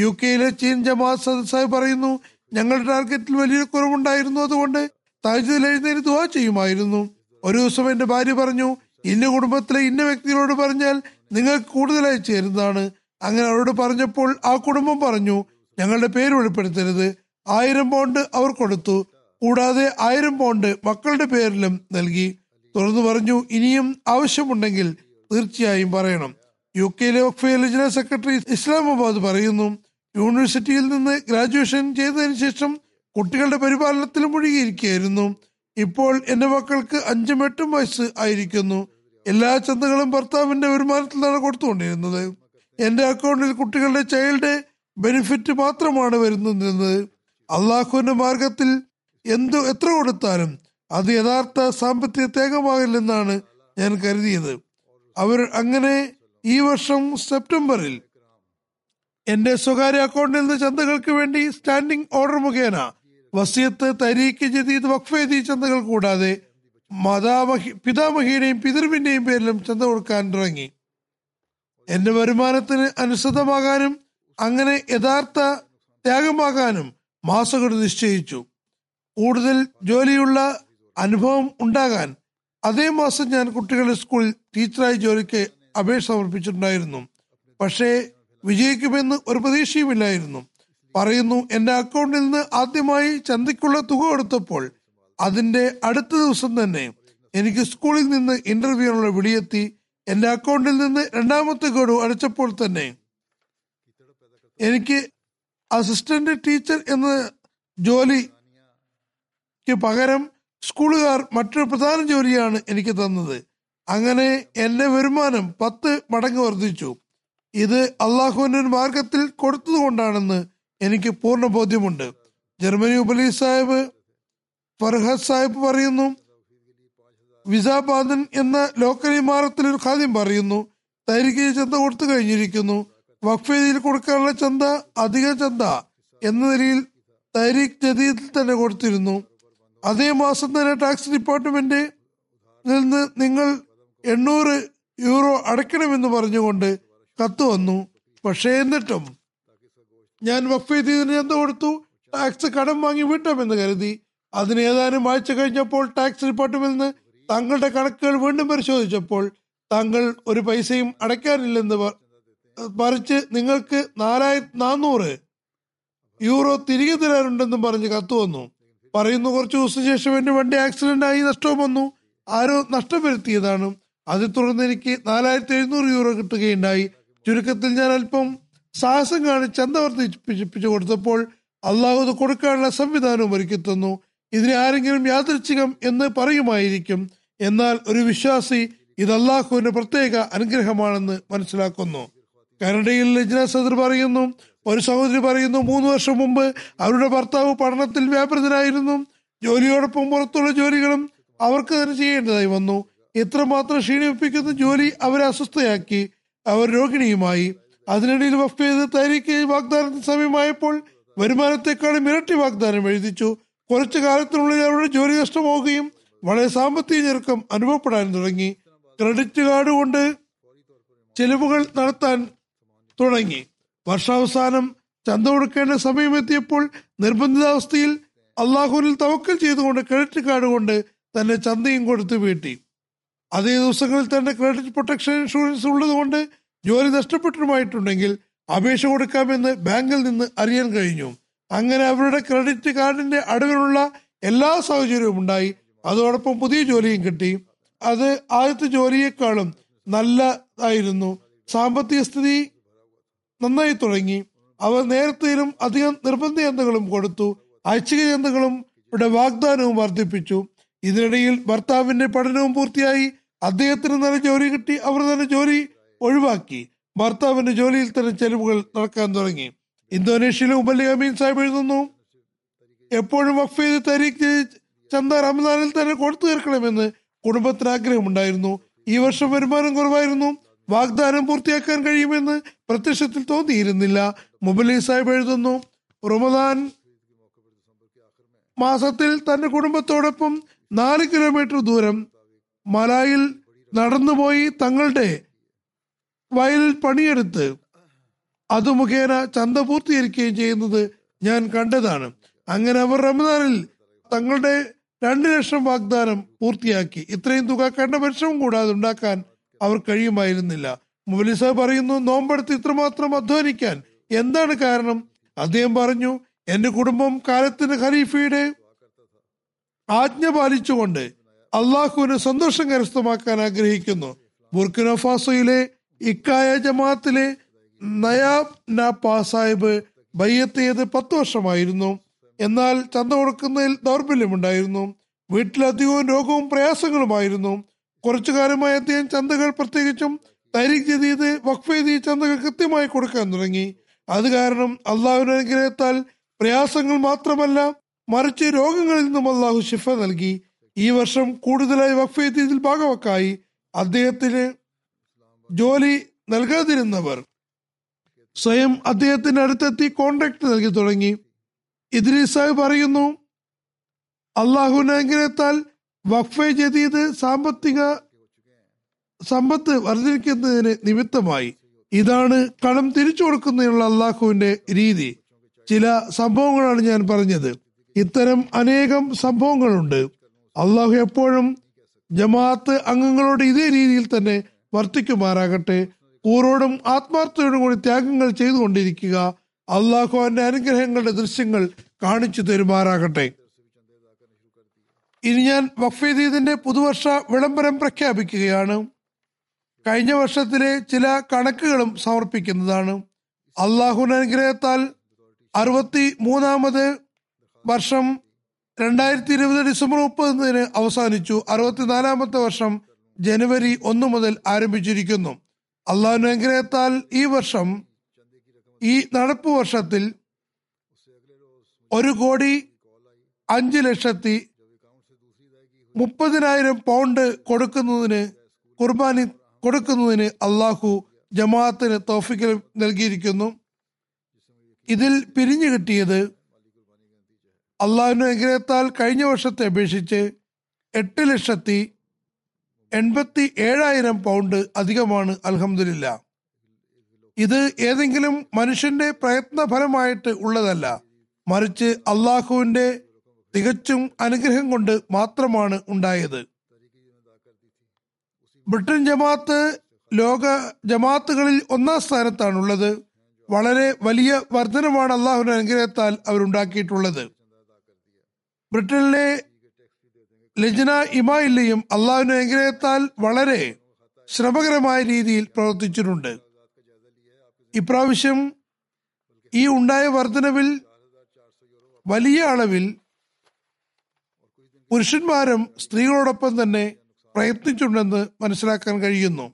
യു കെയിലെ ചീൻ ജമാഅത്ത് സദസ്സായി പറയുന്നു, ഞങ്ങളുടെ ടാർഗറ്റിൽ വലിയൊരു കുറവുണ്ടായിരുന്നു, അതുകൊണ്ട് തഹജ്ജുദിൽ എഴുന്നേറ്റ് ദുആ ചെയ്യുമായിരുന്നു. ഒരു ദിവസം എന്റെ ഭാര്യ പറഞ്ഞു, ഇന്ന കുടുംബത്തിലെ ഇന്ന വ്യക്തികളോട് പറഞ്ഞാൽ നിങ്ങൾക്ക് കൂടുതലായി ചേരുന്നതാണ്. അങ്ങനെ അവരോട് പറഞ്ഞപ്പോൾ ആ കുടുംബം പറഞ്ഞു, ഞങ്ങളുടെ പേര് വെളിപ്പെടുത്തരുത്. 1000 പൗണ്ട് അവർ കൊടുത്തു. കൂടാതെ 1000 പൗണ്ട് മക്കളുടെ പേരിലും നൽകി. തുറന്നു പറഞ്ഞു, ഇനിയും ആവശ്യമുണ്ടെങ്കിൽ തീർച്ചയായും പറയണം. യു കെയിലെ വഖഫ് ജനറൽ സെക്രട്ടറി ഇസ്ലാമാബാദ് പറയുന്നു, യൂണിവേഴ്സിറ്റിയിൽ നിന്ന് ഗ്രാജുവേഷൻ ചെയ്തതിനു ശേഷം കുട്ടികളുടെ പരിപാലനത്തിൽ മുഴുകിയിരിക്കുകയായിരുന്നു. ഇപ്പോൾ എന്റെ മക്കൾക്ക് 5-8 വയസ്സ് ആയിരിക്കുന്നു. എല്ലാ ചന്തകളും ഭർത്താവിന്റെ വരുമാനത്തിലാണ് കൊടുത്തുകൊണ്ടിരുന്നത്. എന്റെ അക്കൗണ്ടിൽ കുട്ടികളുടെ ചൈൽഡ് ബെനിഫിറ്റ് മാത്രമാണ് വരുന്നത്. അള്ളാഹുവിന്റെ മാർഗത്തിൽ എത്ര കൊടുത്താലും അത് യഥാർത്ഥ സാമ്പത്തിക ത്യാഗമാകില്ലെന്നാണ് ഞാൻ കരുതിയത്. അങ്ങനെ ഈ വർഷം സെപ്റ്റംബറിൽ എന്റെ സ്വകാര്യ അക്കൗണ്ടിൽ നിന്ന് ചന്തകൾക്ക് വേണ്ടി സ്റ്റാൻഡിംഗ് ഓർഡർ മുഖേന വസിയത്ത്, തരീഖ് ജദീദ്, വഖഫേദി ചന്തകൾ കൂടാതെ പിതാമഹിയുടെയും പിതൃവിന്റെയും പേരിലും ചന്ത കൊടുക്കാൻ തുടങ്ങി. എന്റെ വരുമാനത്തിന് അനുസൃതമാകാനും അങ്ങനെ യഥാർത്ഥ ത്യാഗമാകാനും മാസങ്ങൾ നിശ്ചയിച്ചു. കൂടുതൽ ജോലിയുള്ള അനുഭവം ഉണ്ടാകാൻ അതേ മാസം ഞാൻ കുട്ടികളുടെ സ്കൂളിൽ ടീച്ചറായി ജോലിക്ക് അപേക്ഷ സമർപ്പിച്ചിട്ടുണ്ടായിരുന്നു. പക്ഷേ വിജയിക്കുമെന്ന് ഒരു പ്രതീക്ഷയുമില്ലായിരുന്നു. പറയുന്നു, എന്റെ അക്കൗണ്ടിൽ നിന്ന് ആദ്യമായി ചന്തയ്ക്കുള്ള തുക എടുത്തപ്പോൾ അതിന്റെ അടുത്ത ദിവസം തന്നെ എനിക്ക് സ്കൂളിൽ നിന്ന് ഇന്റർവ്യൂവിനുള്ള വിളിയെത്തി. എന്റെ അക്കൗണ്ടിൽ നിന്ന് രണ്ടാമത്തെ ഗഡു അടച്ചപ്പോൾ തന്നെ എനിക്ക് അസിസ്റ്റന്റ് ടീച്ചർ എന്ന ജോലിക്ക് പകരം സ്കൂളുകാർ മറ്റൊരു പ്രധാന ജോലിയാണ് എനിക്ക് തന്നത്. അങ്ങനെ എന്റെ വരുമാനം 10 മടങ്ങ് വർദ്ധിച്ചു. ഇത് അള്ളാഹുവിന്റെ മാർഗത്തിൽ കൊടുത്തതുകൊണ്ടാണെന്ന് എനിക്ക് പൂർണ്ണ ബോധ്യമുണ്ട്. ജർമ്മനി ഉപലി സാഹിബ് ഫർഹദ് സാഹിബ് പറയുന്നു, വിസാബാദൻ എന്ന ലോക്കൽ ഇമാരത്തിൽ ഒരു ഖാദിം പറയുന്നു, തരിക്ക് ചന്ത കൊടുത്തു കഴിഞ്ഞിരിക്കുന്നു. വഖഫേദിയിൽ കൊടുക്കാനുള്ള ചന്ത അധിക ചന്ത എന്ന നിലയിൽ തരീഖ് ജദീദിൽ തന്നെ കൊടുത്തിരുന്നു. അതേ മാസം തന്നെ ടാക്സ് ഡിപ്പാർട്ട്മെന്റ് നിന്ന് നിങ്ങൾ €800 അടയ്ക്കണമെന്ന് പറഞ്ഞുകൊണ്ട് കത്ത് വന്നു. പക്ഷേ എന്നിട്ടും ഞാൻ വഖഫേദിന് ചന്ത കൊടുത്തു. ടാക്സ് കടം വാങ്ങി വീട്ടാമെന്ന് കരുതി. അതിന് ഏതാനും ആഴ്ച കഴിഞ്ഞപ്പോൾ ടാക്സ് ഡിപ്പാർട്ട്മെന്റിൽ നിന്ന് താങ്കളുടെ കണക്കുകൾ വീണ്ടും പരിശോധിച്ചപ്പോൾ താങ്കൾ ഒരു പൈസയും അടയ്ക്കാനില്ലെന്ന് മറിച്ച് നിങ്ങൾക്ക് €4,400 തിരികെ തരാനുണ്ടെന്ന് പറഞ്ഞ് കത്ത് വന്നു. പറയുന്നു, കുറച്ചു ദിവസം ശേഷം എന്റെ വണ്ടി ആക്സിഡന്റ് ആയി നഷ്ടം വന്നു. ആരോ നഷ്ടം വരുത്തിയതാണ്. അതിനെ തുടർന്ന് എനിക്ക് €4,700 കിട്ടുകയുണ്ടായി. ചുരുക്കത്തിൽ ഞാൻ അല്പം സാഹസം കാണിച്ച് ചന്ത വർദ്ധിപ്പിച്ചു കൊടുത്തപ്പോൾ അള്ളാഹു അത് കൊടുക്കാനുള്ള സംവിധാനവും ഒരുക്കി തന്നു. ഇതിനെ ആരെങ്കിലും യാദൃച്ഛികം എന്ന് പറയുമായിരിക്കും. എന്നാൽ ഒരു വിശ്വാസി ഇത് അള്ളാഹുവിന്റെ പ്രത്യേക അനുഗ്രഹമാണെന്ന് മനസ്സിലാക്കുന്നു. കാനഡയിൽ ലജ്ന സദർ പറയുന്നു, ഒരു സഹോദരി പറയുന്നു, 3 വർഷം മുമ്പ് അവരുടെ ഭർത്താവ് പഠനത്തിൽ വ്യാപൃതനായിരുന്നു. ജോലിയോടൊപ്പം പുറത്തുള്ള ജോലികളും അവർക്ക് തന്നെ ചെയ്യേണ്ടതായി വന്നു. ഇത്രമാത്രം ക്ഷീണിപ്പിക്കുന്ന ജോലി അവരെ അസ്വസ്ഥയാക്കി. അവർ രോഗിണിയുമായി. അതിനിടയിൽ വഖഫ് ചെയ്ത് തരീഖ് വാഗ്ദാനത്തിന് സമയമായപ്പോൾ വരുമാനത്തെക്കാളും ഇരട്ടി വാഗ്ദാനം എഴുതിച്ചു. കുറച്ചു കാലത്തിനുള്ളിൽ അവരുടെ ജോലി നഷ്ടമാവുകയും വളരെ സാമ്പത്തിക ഞെരുക്കം അനുഭവപ്പെടാൻ തുടങ്ങി. ക്രെഡിറ്റ് കാർഡ് കൊണ്ട് ചെലവുകൾ നടത്താൻ തുടങ്ങി. വർഷാവസാനം ചന്ത കൊടുക്കേണ്ട സമയമെത്തിയപ്പോൾ നിർബന്ധിതാവസ്ഥയിൽ അള്ളാഹുവിൽ തവക്കൽ ചെയ്തുകൊണ്ട് ക്രെഡിറ്റ് കാർഡ് കൊണ്ട് തന്നെ ചന്തയും കൊടുത്ത് വീട്ടി. അതേ ദിവസങ്ങളിൽ തന്നെ ക്രെഡിറ്റ് പ്രൊട്ടക്ഷൻ ഇൻഷുറൻസ് ഉള്ളതുകൊണ്ട് ജോലി നഷ്ടപ്പെട്ടുമായിട്ടുണ്ടെങ്കിൽ അപേക്ഷ കൊടുക്കാമെന്ന് ബാങ്കിൽ നിന്ന് അറിയാൻ കഴിഞ്ഞു. അങ്ങനെ അവരുടെ ക്രെഡിറ്റ് കാർഡിന്റെ അടവിലുള്ള എല്ലാ സാഹചര്യവും ഉണ്ടായി. അതോടൊപ്പം പുതിയ ജോലിയും കിട്ടി. അത് ആദ്യത്തെ ജോലിയേക്കാളും നല്ലതായിരുന്നു. സാമ്പത്തിക സ്ഥിതി നന്നായി തുടങ്ങി. അവർ നേരത്തെയും അധികം നിർബന്ധ ചന്തകളും കൊടുത്തു. ഐച്ഛിക ചന്തകളും വാഗ്ദാനവും വർദ്ധിപ്പിച്ചു. ഇതിനിടയിൽ ഭർത്താവിന്റെ പഠനവും പൂർത്തിയായി. അദ്ദേഹത്തിന് നല്ല ജോലി കിട്ടി. അവർ തന്നെ ജോലി ഒഴിവാക്കി ഭർത്താവിന്റെ ജോലിയിൽ തന്നെ ചെലവുകൾ നടക്കാൻ തുടങ്ങി. ഇന്തോനേഷ്യയിലെ ഉബലി അമീൻ സാഹിബ് എഴുതുന്നു, എപ്പോഴും വഖഫ് ചെയ്ത് തരീഖ് ചന്ത റമദാനിൽ തന്നെ കൊടുത്തു തീർക്കണമെന്ന് കുടുംബത്തിന് ആഗ്രഹമുണ്ടായിരുന്നു. ഈ വർഷം വരുമാനം കുറവായിരുന്നു. വാഗ്ദാനം പൂർത്തിയാക്കാൻ കഴിയുമെന്ന് പ്രത്യക്ഷത്തിൽ തോന്നിയിരുന്നില്ല. മുബലി സാഹിബ് എഴുതുന്നു, റമദാൻ മാസത്തിൽ തന്റെ കുടുംബത്തോടൊപ്പം 4 കിലോമീറ്റർ ദൂരം മലായിൽ നടന്നുപോയി തങ്ങളുടെ വയലിൽ പണിയെടുത്ത് അത് മുഖേന ചന്ത പൂർത്തീകരിക്കുകയും ചെയ്യുന്നത് ഞാൻ കണ്ടതാണ്. അങ്ങനെ അവർ റമദാനിൽ തങ്ങളുടെ 2 ലക്ഷം വാഗ്ദാനം പൂർത്തിയാക്കി. ഇത്രയും തുക കണ്ട വർഷവും കൂടാതെ ഉണ്ടാക്കാൻ അവർ കഴിയുമായിരുന്നില്ല. മുബലി സാഹിബ് പറയുന്നു, നോമ്പെടുത്ത് ഇത്രമാത്രം അധ്വാനിക്കാൻ എന്താണ് കാരണം? അദ്ദേഹം പറഞ്ഞു, എന്റെ കുടുംബം കാലത്തിന് ഖലീഫയുടെ ആജ്ഞ പാലിച്ചുകൊണ്ട് അള്ളാഹുവിന് സന്തോഷം കരസ്ഥമാക്കാൻ ആഗ്രഹിക്കുന്നു. ബുർക്കിനോഫാസോയിലെ ഇക്കായ ജമാഅത്തിലെ നയാബ് നാപ്പാ സാഹിബ് ബയ്യത്ത് ചെയ്ത് 10 വർഷമായിരുന്നു. എന്നാൽ ചന്ത കൊടുക്കുന്നതിൽ ദൗർബല്യമുണ്ടായിരുന്നു. വീട്ടിലധികവും രോഗവും പ്രയാസങ്ങളുമായിരുന്നു. കുറച്ചു കാലമായി അദ്ദേഹം ചന്തകൾ, പ്രത്യേകിച്ചും തരീഖ് ജദീദ്, വഖഫ് ജദീദ് ചന്തകൾ കൃത്യമായി കൊടുക്കാൻ തുടങ്ങി. അത് കാരണം അള്ളാഹുവിന്റെ അനുഗ്രഹത്താൽ പ്രയാസങ്ങൾ മാത്രമല്ല മറിച്ച് രോഗങ്ങളിൽ നിന്നും അള്ളാഹു ശിഫ നൽകി. ഈ വർഷം കൂടുതലായി വഖഫ് ജദീദിൽ ഭാഗവക്കായി. അദ്ദേഹത്തിന് ജോലി നൽകാതിരുന്നവർ സ്വയം അദ്ദേഹത്തിന്റെ അടുത്തെത്തി കോൺട്രാക്ട് നൽകി തുടങ്ങി. ഇദ്രീസ് സാഹിബ് പറയുന്നു, അള്ളാഹുവിന്റെ അനുഗ്രഹത്താൽ വഖഫ് ജദീദ് സാമ്പത്തിക സമ്പത്ത് വർദ്ധിപ്പിക്കുന്നതിന് നിമിത്തമായി. ഇതാണ് കടം തിരിച്ചു കൊടുക്കുന്നതിനുള്ള അള്ളാഹുവിന്റെ രീതി. ചില സംഭവങ്ങളാണ് ഞാൻ പറഞ്ഞത്. ഇത്തരം അനേകം സംഭവങ്ങളുണ്ട്. അള്ളാഹു എപ്പോഴും ജമാഅത്ത് അംഗങ്ങളോട് ഇതേ രീതിയിൽ തന്നെ വർത്തിക്കുമാറാകട്ടെ. കൂറോടും ആത്മാർത്ഥയോടും കൂടി ത്യാഗങ്ങൾ ചെയ്തുകൊണ്ടിരിക്കുക. അള്ളാഹുവിന്റെ അനുഗ്രഹങ്ങളുടെ ദൃശ്യങ്ങൾ കാണിച്ചു തരുമാറാകട്ടെ. ഇനി ഞാൻ വഖഫ് ജദീദിന്റെ പുതുവർഷ വിളംബരം പ്രഖ്യാപിക്കുകയാണ്. കഴിഞ്ഞ വർഷത്തിലെ ചില കണക്കുകളും സമർപ്പിക്കുന്നതാണ്. അള്ളാഹുവിന്റെ അനുഗ്രഹത്താൽ 63ാമത് വർഷം 2020 ഡിസംബർ 30 അവസാനിച്ചു. 64ാമത്തെ വർഷം ജനുവരി 1 മുതൽ ആരംഭിച്ചിരിക്കുന്നു. അള്ളാഹുവിന്റെ അനുഗ്രഹത്താൽ ഈ വർഷം, ഈ നടപ്പ് വർഷത്തിൽ 1,05,30,000 പൗണ്ട് കുർബാനി കൊടുക്കുന്നതിന് അള്ളാഹു ജമാഅത്തിന് തൗഫീഖ് നൽകിയിരിക്കുന്നു. ഇതിൽ പിരിഞ്ഞു കിട്ടിയത് അള്ളാഹുവിന്റെ അനുഗ്രഹത്താൽ കഴിഞ്ഞ വർഷത്തെ അപേക്ഷിച്ച് 8,87,000 പൗണ്ട് അധികമാണ്. അൽഹംദുലില്ല. ഇത് ഏതെങ്കിലും മനുഷ്യന്റെ പ്രയത്ന ഫലമായിട്ട് ഉള്ളതല്ല, മറിച്ച് അള്ളാഹുവിന്റെ തികച്ചും അനുഗ്രഹം കൊണ്ട് മാത്രമാണ് ഉണ്ടായത്. ബ്രിട്ടൻ ജമാഅത്ത് ലോക ജമാഅത്തുകളിൽ 1-ാം സ്ഥാനത്താണുള്ളത്. വളരെ വലിയ വർധനമാണ് അള്ളാഹുവിന്റെ അനുഗ്രഹത്താൽ അവരുണ്ടാക്കിയിട്ടുള്ളത്. ബ്രിട്ടനിലെ ലജ്ന ഇമായില്ലയും അള്ളാഹുവിന്റെ അനുഗ്രഹത്താൽ വളരെ ശ്രമകരമായ രീതിയിൽ പ്രവർത്തിച്ചിട്ടുണ്ട്. ഇപ്രാവശ്യം ഈ ഉണ്ടായ വർധനവിൽ വലിയ അളവിൽ പുരുഷന്മാരും സ്ത്രീകളോടൊപ്പം തന്നെ പ്രയത്നിച്ചിട്ടുണ്ടെന്ന് മനസ്സിലാക്കാൻ കഴിയുന്നു.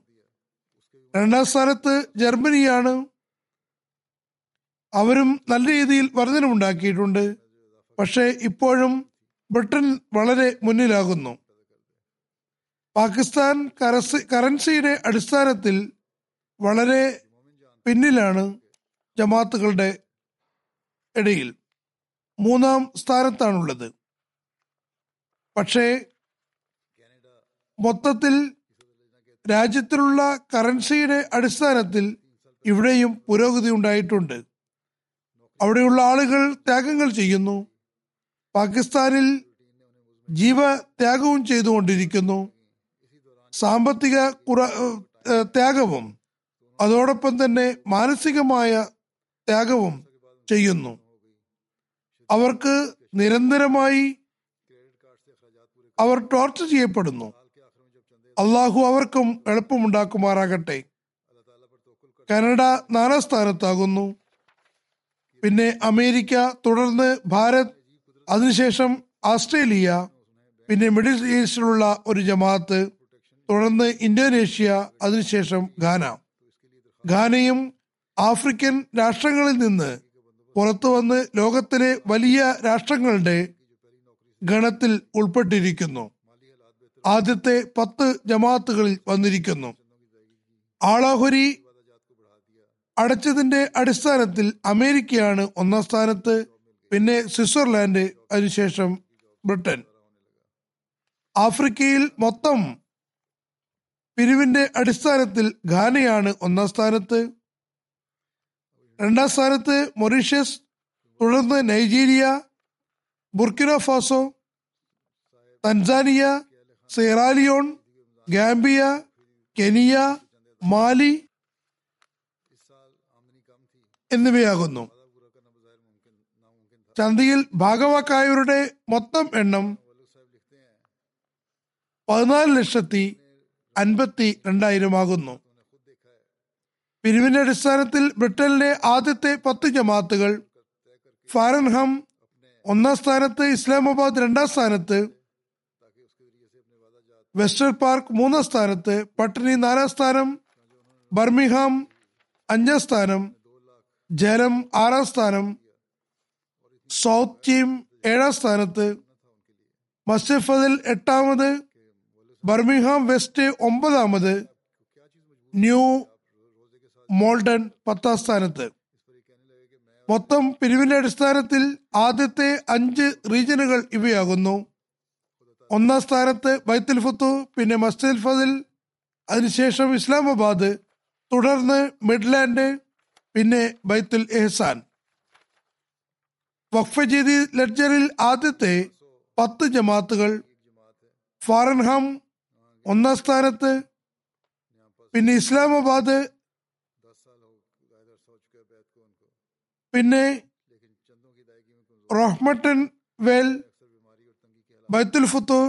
2-ാം സ്ഥാനത്ത് ജർമ്മനിയാണ്. അവരും നല്ല രീതിയിൽ വർധനമുണ്ടാക്കിയിട്ടുണ്ട്. പക്ഷേ ഇപ്പോഴും ബ്രിട്ടൻ വളരെ മുന്നിലാകുന്നു. പാകിസ്ഥാൻ കറൻസിയുടെ അടിസ്ഥാനത്തിൽ വളരെ പിന്നിലാണ് ജമാഅത്തുകളുടെ ഇടയിൽ. 3-ാം സ്ഥാനത്താണുള്ളത്. പക്ഷേ മൊത്തത്തിൽ രാജ്യത്തിലുള്ള കറൻസിയുടെ അടിസ്ഥാനത്തിൽ ഇവിടെയും പുരോഗതി ഉണ്ടായിട്ടുണ്ട്. അവിടെയുള്ള ആളുകൾ ത്യാഗങ്ങൾ ചെയ്യുന്നു. പാകിസ്ഥാനിൽ ജീവത്യാഗവും ചെയ്തുകൊണ്ടിരിക്കുന്നു. സാമ്പത്തിക ത്യാഗവും അതോടൊപ്പം തന്നെ മാനസികമായ ത്യാഗവും ചെയ്യുന്നു. അവർക്ക് നിരന്തരമായി അവർ ടോർച്ചർ ചെയ്യപ്പെടുന്നു. അള്ളാഹു അവർക്കും എളുപ്പമുണ്ടാക്കുമാറാകട്ടെ. കാനഡ 4-ാം സ്ഥാനത്താകുന്നു. പിന്നെ അമേരിക്ക, തുടർന്ന് ഭാരത്, അതിനുശേഷം ഓസ്ട്രേലിയ, പിന്നെ മിഡിൽ ഈസ്റ്റിലുള്ള ഒരു ജമാഅത്ത്, തുടർന്ന് ഇന്തോനേഷ്യ, അതിനുശേഷം ഗാന. ഗാനയും ആഫ്രിക്കൻ രാഷ്ട്രങ്ങളിൽ നിന്ന് പുറത്തു വന്ന് ലോകത്തിലെ വലിയ രാഷ്ട്രങ്ങളുടെ ഗണത്തിൽ ഉൾപ്പെട്ടിരിക്കുന്നു. ആദ്യത്തെ 10 ജമാഅത്തുകളിൽ വന്നിരിക്കുന്നു. ആളാഹുരി അടച്ചതിന്റെ അടിസ്ഥാനത്തിൽ അമേരിക്കയാണ് ഒന്നാം സ്ഥാനത്ത്, പിന്നെ സ്വിറ്റ്സർലാൻഡ്, അതിനുശേഷം ബ്രിട്ടൻ. ആഫ്രിക്കയിൽ മൊത്തം പിരിവിന്റെ അടിസ്ഥാനത്തിൽ ഘാനയാണ് ഒന്നാം സ്ഥാനത്ത്, രണ്ടാം സ്ഥാനത്ത് മൊറീഷ്യസ്, തുടർന്ന് Nigeria, Burkina Faso, Tanzania, Sierra Leone, Gambia, Kenya, Mali എന്നിവയാകുന്നു. ചന്തയിൽ ഭാഗവാക്കായവരുടെ മൊത്തം എണ്ണം 14,52,000 ആകുന്നു. പിരിവിന്റെ അടിസ്ഥാനത്തിൽ ബ്രിട്ടനിലെ ആദ്യത്തെ 10 ജമാഅത്തുകൾ: ഫാരൻഹം ഒന്നാം സ്ഥാനത്ത്, ഇസ്ലാമാബാദ് രണ്ടാം സ്ഥാനത്ത്, വെസ്റ്റർ പാർക്ക് മൂന്നാം സ്ഥാനത്ത്, പട്ടണി നാലാം സ്ഥാനം, ബർമിഹാം അഞ്ചാം സ്ഥാനം, ജലം ആറാം സ്ഥാനം, സൗത്ത് ചീം ഏഴാം സ്ഥാനത്ത്, മസ്ജിദ് ഫസൽ എട്ടാമത്, ബർമിഹാം വെസ്റ്റ് 9ാമത്, ന്യൂ മോൾഡൺ 10ാം സ്ഥാനത്ത്. മൊത്തം പിരിവിന്റെ അടിസ്ഥാനത്തിൽ ആദ്യത്തെ 5 റീജിയനുകൾ ഇവയാകുന്നു. ഒന്നാം സ്ഥാനത്ത് ബൈത്തുൽ ഫുത്തു, പിന്നെ മസ്ജിദ് ഫസൽ, അതിനുശേഷം ഇസ്ലാമാബാദ്, തുടർന്ന് മിഡ്ലാൻഡ്, പിന്നെ ബൈത്തുൽ എഹ്സാൻ. വഖഫ് ജദീദ് ലെഡ്ജറിൽ ആദ്യത്തെ 10 ജമാഅത്തുകൾ: ഫാറൻഹാം ഒന്നാം സ്ഥാനത്ത്, പിന്നെ ഇസ്ലാമാബാദ്, പിന്നെ റോഹ്മട്ടൻ വേൽ, ബൈത്തുൽ ഫുത്തു,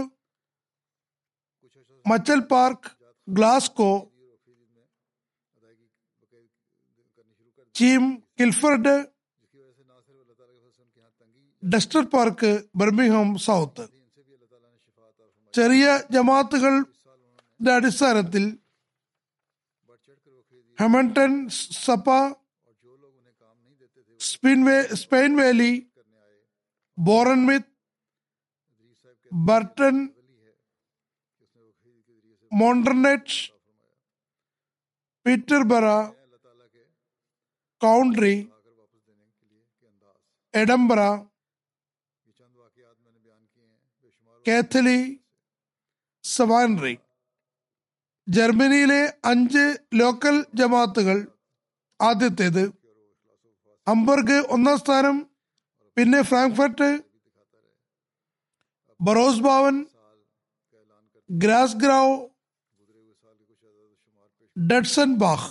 Mitcham Park, Glasgow, Cheam, Guildford, Duster park, Birmingham south. ചെറിയ ജമാഅത്തുകളുടെ അടിസ്ഥാനത്തിൽ ഹെമൻടൺ, സപ്പ, സ്പെയിൻ വാലി, ബോറൻമിത്ത്, ബർട്ടൺ, മോണ്ടർനെറ്റ്, പീറ്റർബറ, കൗണ്ട്രി, എഡംബറ, കാത്തലി, സവാൻറി. ജർമ്മനിയിലെ 5 ലോക്കൽ ജമാഅത്തുകൾ: ആദ്യത്തേത് ഹംബർഗ് ഒന്നാം സ്ഥാനം, പിന്നെ ഫ്രാങ്ക്ഫർട്ട്, ബറോസ്ബാവൻ, ഗ്രാസ്ഗ്രൗ, ഡട്സൺബാഹ്.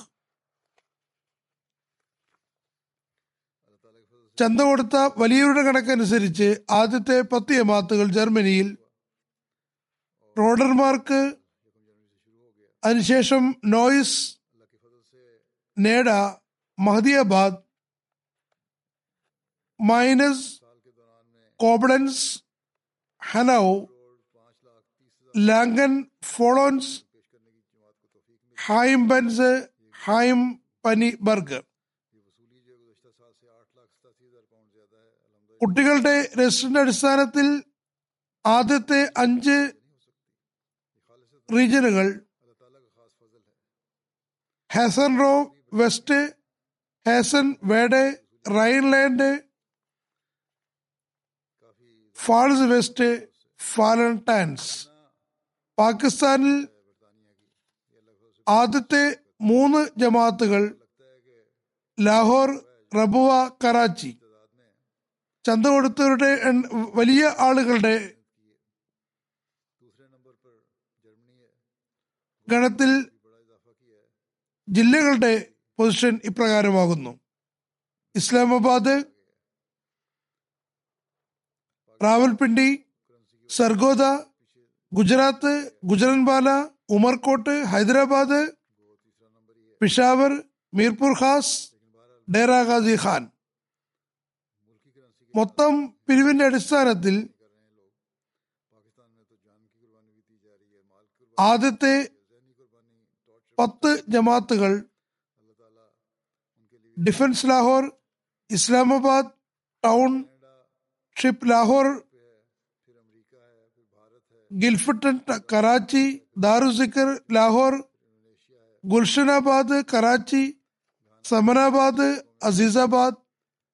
ചന്ത കൊടുത്ത വലിയവരുടെ കണക്കനുസരിച്ച് ആദ്യത്തെ 10 ജമാഅത്തുകൾ ജർമ്മനിയിൽ: റോഡർമാർക്ക്, അതിനുശേഷം Neuss, Nidda, Mahdiabad, Mainz, Koblenz, Hanau, Langen, ഫോളോൻസ്, ഹൈംബൻസ്, ഹൈം പനിബർഗ്. കുട്ടികളുടെ രജിസ്റ്ററിന്റെ അടിസ്ഥാനത്തിൽ ആദ്യത്തെ 5 റീജിയനുകൾ: ഹേസൻ റോ വെസ്റ്റ്, ഹേസൻ വേഡ്, റൈൻലാൻഡ്, ഫാൾസ് വെസ്റ്റ്, ഫാലൻടാൻസ്. പാകിസ്ഥാനിൽ ആദ്യത്തെ 3 ജമാഅത്തുകൾ: ലാഹോർ, റബുവ, കറാച്ചി. ചന്ത കൊടുത്തവരുടെ വലിയ ആളുകളുടെ ഗണത്തിൽ ജില്ലകളുടെ പൊസിഷൻ ഇപ്രകാരമാകുന്നു: ഇസ്ലാമാബാദ്, റാവൽപിണ്ടി, സർഗോദ, ഗുജറാത്ത്, ഗുജറൻവാല, ഉമർകോട്ട്, ഹൈദരാബാദ്, പിഷാവർ, മീർപൂർ ഖാസ്, ഡേറ ഗാസി ഖാൻ. മൊത്തം പിരിവിന്റെ അടിസ്ഥാനത്തിൽ ആദ്യത്തെ 10 ജമാഅത്തുകൾ: defence Lahore, Islamabad town ship Lahore, ഗിൽഫിട്ടൺ, കറാച്ചി, ദാറുസിക്കർ, ലാഹോർ, ഗുൽഷനാബാദ്, കറാച്ചി, സമനാബാദ്, അസീസാബാദ്,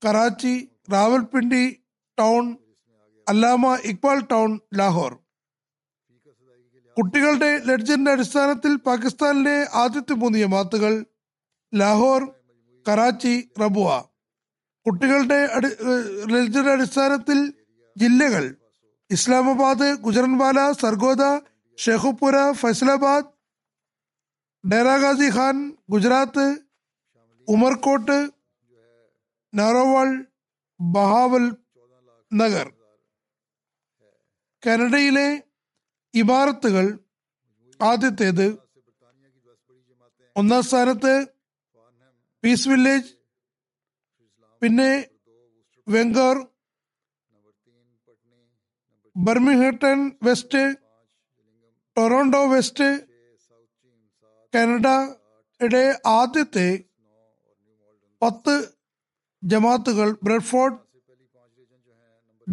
കറാച്ചി, റാവൽപിണ്ടി ടൗൺ, അല്ലാമ ഇക്ബാൽ ടൗൺ, ലാഹോർ. കുട്ടികളുടെ ലെഡ്ജറിന്റെ അടിസ്ഥാനത്തിൽ പാകിസ്ഥാനിലെ ആദ്യത്തെ 3 ജമാത്തുകൾ ലാഹോർ, കറാച്ചി, റബുവ. കുട്ടികളുടെ ലെഡ്ജറിന്റെ അടിസ്ഥാനത്തിൽ ജില്ലകൾ ഇസ്ലാമാബാദ്, ഗുജറൻവാല, സർഗോദ, ഷെയ്ഖുപുര, ഫൈസലാബാദ്, ഡേരാഗാസി ഖാൻ, ഗുജറാത്ത്, ഉമർകോട്ട്, നാരോവാൾ, ബഹാവൽ നഗർ. കാനഡയിലെ ഇമാരത്തുകൾ ആദ്യത്തേത് 1-ാം സ്ഥാനത്ത് പീസ് വില്ലേജ്, പിന്നെ വെങ്കർ, ബർമിംഗ്ഹട്ടൺ വെസ്റ്റ്, ടൊറോണ്ടോ വെസ്റ്റ്. കാനഡയുടെ ആദ്യത്തെ 10 ജമാത്തുകൾ Bradford,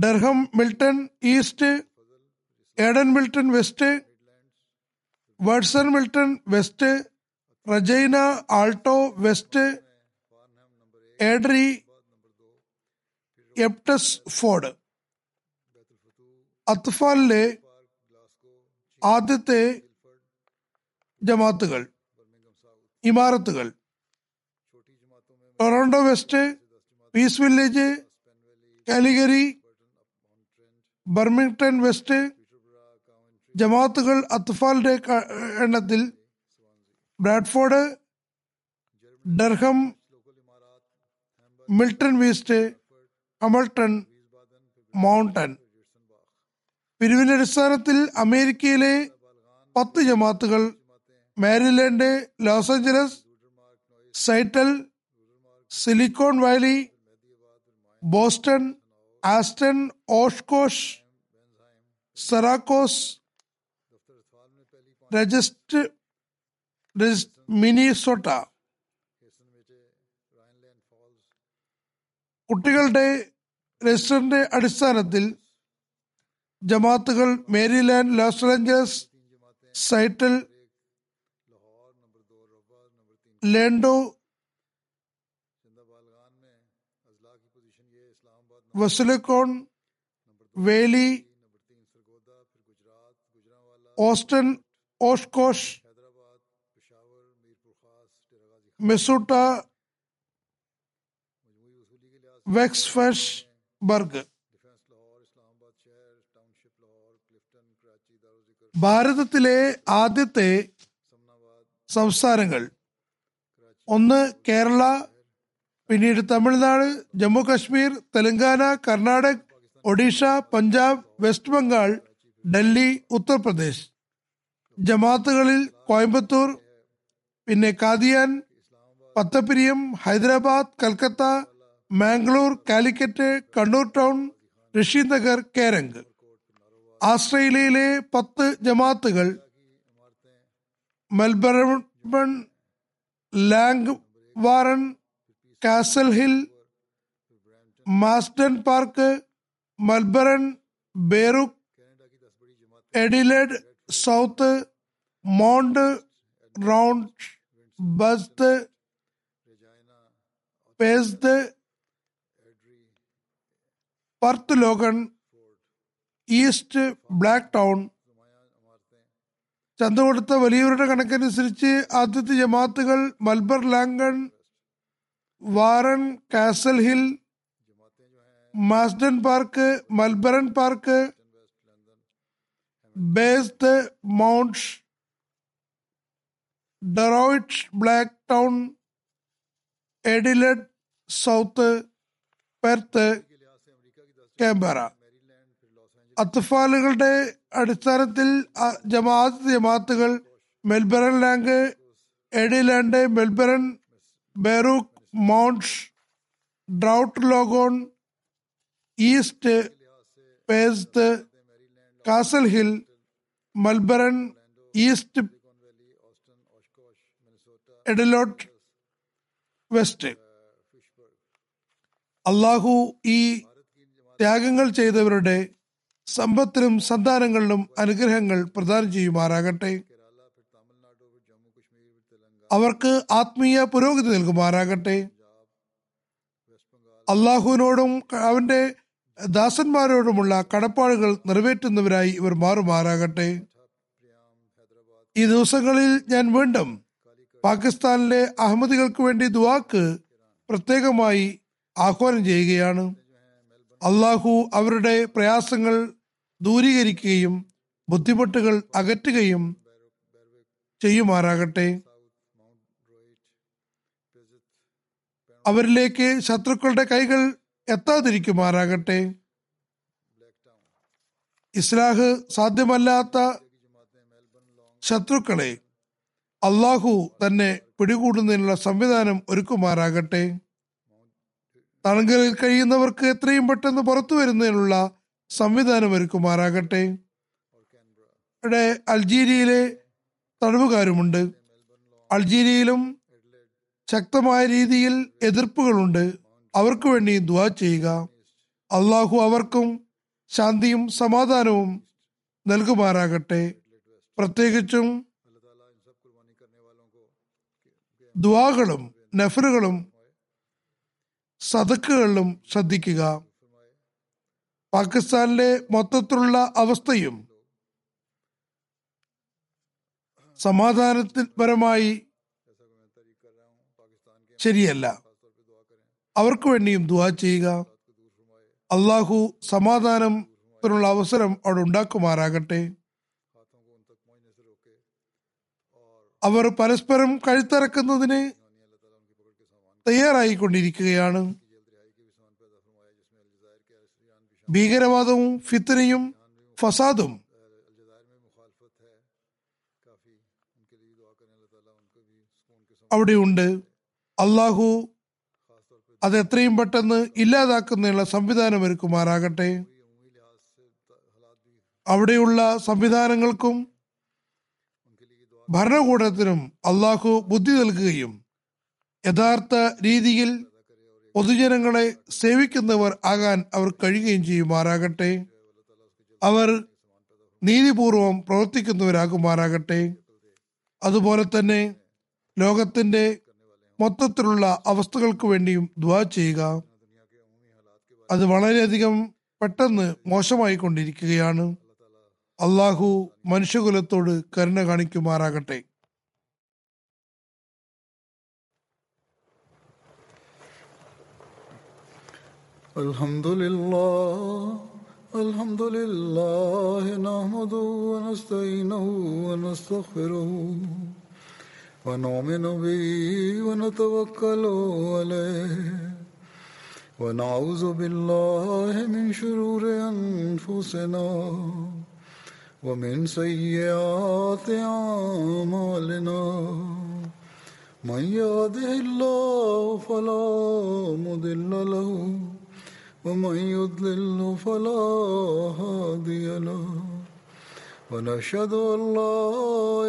Durham, Milton east, Aidan Milton west, വേഡ്സൺ മിൽട്ടൺ വെസ്റ്റ്, റജൈന, ആൾട്ടോ വെസ്റ്റ്, ഏഡ്രി, എപ്റ്റസ് ഫോർഡ്. അത്ഫാലിലെ ആദ്യത്തെ ജമാത്തുകൾ ഇമാരത്തുകൾ Toronto west, Peace Village, Calgary, ബർമിംഗ്ടൺ west. ജമാത്തുകൾ അത്ഫാലിന്റെ എണ്ണത്തിൽ Bradford, Durham, Milton west, Hamilton, mountain. പിരിവിന്റെ അടിസ്ഥാനത്തിൽ അമേരിക്കയിലെ 10 ജമാത്തുകൾ Maryland, Los Angeles, Seattle, Silicon Valley, Boston, Austin, Oshkosh, സറാക്കോസ്, Minnesota. കുട്ടികളുടെ രജിസ്റ്ററിന്റെ അടിസ്ഥാനത്തിൽ ജമാത്തുകൾ മേരിലാൻഡ്, ലോസ് ഏഞ്ചൽസ്, സൈറ്റൽ, ലേണ്ടോ, വസലിക്കോൺ വേലി, ഓസ്റ്റൺ, ഓഷ്കോഷ്, മെസൂട്ട, വെക്സ് ഫഷ് ബർഗ്. ഭാരതത്തിലെ ആദ്യത്തെ സംസ്ഥാനങ്ങൾ 1 കേരള, പിന്നീട് തമിഴ്നാട്, ജമ്മു കശ്മീർ, തെലങ്കാന, കർണാടക, ഒഡീഷ, പഞ്ചാബ്, വെസ്റ്റ് ബംഗാൾ, ഡൽഹി, ഉത്തർപ്രദേശ്. ജമാത്തുകളിൽ കോയമ്പത്തൂർ, പിന്നെ കാദിയാൻ, പത്തപിരിയം, ഹൈദരാബാദ്, കൽക്കത്ത, മാംഗ്ലൂർ, കാലിക്കറ്റ്, കണ്ണൂർ ടൗൺ, ഋഷിനഗർ, കേരങ്. ആസ്ട്രേലിയയിലെ 10 ജമാത്തുകൾ Melbourne, Langwarrin, Castle Hill, Marsden Park, Melbourne, Berwick, Adelaide south, Mount റൗണ്ട്, ബസ്ത്, പേസ്ത്, Perth Logan, east Blacktown. ചന്ത കൊടുത്ത വലിയവരുടെ കണക്കനുസരിച്ച് ആദ്യത്തെ ജമാത്തുകൾ മൽബർ, Langwarrin, Castle Hill, Marsden Park, Melbourne park, ബേസ്ഡ്, Mount Druitt, Blacktown, Adelaide south, Perth, Canberra. അത്ഫാലുകളുടെ അടിസ്ഥാനത്തിൽ ജമാത്തുകൾ Melbourne, lang, Adelaide, Melbourne, Berwick, Mount Druitt Logan, east, Perth, Castle Hill, Melbourne, east Adelaide west. അള്ളാഹു ഈ ത്യാഗങ്ങൾ ചെയ്തവരുടെ സമ്പത്തിലും സന്താനങ്ങളിലും അനുഗ്രഹങ്ങൾ പ്രദാനം ചെയ്യുമാറാകട്ടെ. അവർക്ക് ആത്മീയ പുരോഗതി നൽകുമാറാകട്ടെ. അള്ളാഹുവിനോടും അവന്റെ ദാസന്മാരോടുമുള്ള കടപ്പാടുകൾ നിറവേറ്റുന്നവരായി ഇവർ മാറുമാറാകട്ടെ. ഈ ദിവസങ്ങളിൽ ഞാൻ വീണ്ടും പാകിസ്ഥാനിലെ അഹമ്മദികൾക്ക് വേണ്ടി ദുആക്ക് പ്രത്യേകമായി ആഹ്വാനം ചെയ്യുകയാണ്. അള്ളാഹു അവരുടെ പ്രയാസങ്ങൾ ദൂരീകരിക്കുകയും ബുദ്ധിമുട്ടുകൾ അകറ്റുകയും ചെയ്യുമാറാകട്ടെ. അവരിലേക്ക് ശത്രുക്കളുടെ കൈകൾ എത്താതിരിക്കുമാറാകട്ടെ. ഇസ്ലാഹ് സാധ്യമല്ലാത്ത ശത്രുക്കളെ അള്ളാഹു തന്നെ പിടികൂടുന്നതിനുള്ള സംവിധാനം ഒരുക്കുമാറാകട്ടെ. തണങ്കലിൽ കഴിയുന്നവർക്ക് എത്രയും പെട്ടെന്ന് പുറത്തു വരുന്നതിനുള്ള സംവിധാനം ഒരുക്കുമാറാകട്ടെ. ഇവിടെ അൾജീരിയയിലെ തടവുകാരുമുണ്ട്. അൾജീരിയയിലും ശക്തമായ രീതിയിൽ എതിർപ്പുകളുണ്ട്. അവർക്ക് വേണ്ടി ദുആ ചെയ്യുക. അള്ളാഹു അവർക്കും ശാന്തിയും സമാധാനവും നൽകുമാറാകട്ടെ. പ്രത്യേകിച്ചും ദുആകളും നഫറുകളും സദഖകളിലും ശ്രദ്ധിക്കുക. പാകിസ്ഥാനിലെ മൊത്തത്തിലുള്ള അവസ്ഥയും സമാധാനപരമായി ശരിയല്ല. അവർക്ക് വേണ്ടിയും ദുആ ചെയ്യുക. അള്ളാഹു സമാധാനത്തിനുള്ള അവസരം അവിടെ ഉണ്ടാക്കുമാറാകട്ടെ. അവർ പരസ്പരം കഴുത്തിറക്കുന്നതിന് തയ്യാറായിക്കൊണ്ടിരിക്കുകയാണ്. ഭീകരവാദവും ഫിത്നയും ഫസാദും അവിടെയുണ്ട്. അള്ളാഹു അത് എത്രയും പെട്ടെന്ന് ഇല്ലാതാക്കുന്നതിനുള്ള സംവിധാനം ഒരുക്കുമാറാകട്ടെ. അവിടെയുള്ള സംവിധാനങ്ങൾക്കും ഭരണകൂടത്തിനും അള്ളാഹു ബുദ്ധി നൽകുകയും യഥാർത്ഥ രീതിയിൽ പൊതുജനങ്ങളെ സേവിക്കുന്നവർ ആകാൻ അവർ കഴിയുകയും ചെയ്യുമാറാകട്ടെ. അവർ നീതിപൂർവം പ്രവർത്തിക്കുന്നവരാകുമാറാകട്ടെ. അതുപോലെ തന്നെ ലോകത്തിന്റെ മൊത്തത്തിലുള്ള അവസ്ഥകൾക്ക് വേണ്ടിയും ദുആ ചെയ്യുക. അത് വളരെയധികം പെട്ടെന്ന് മോശമായിക്കൊണ്ടിരിക്കുകയാണ്. അള്ളാഹു മനുഷ്യകുലത്തോട് കരുണ കാണിക്കുമാറാകട്ടെ. ونؤمن به ونتوكل عليه ونعوذ بالله من شرور أنفسنا ومن سيئات أعمالنا من يهده الله فلا مضل له ومن يضلل فلا هادي له ونشهد أن لا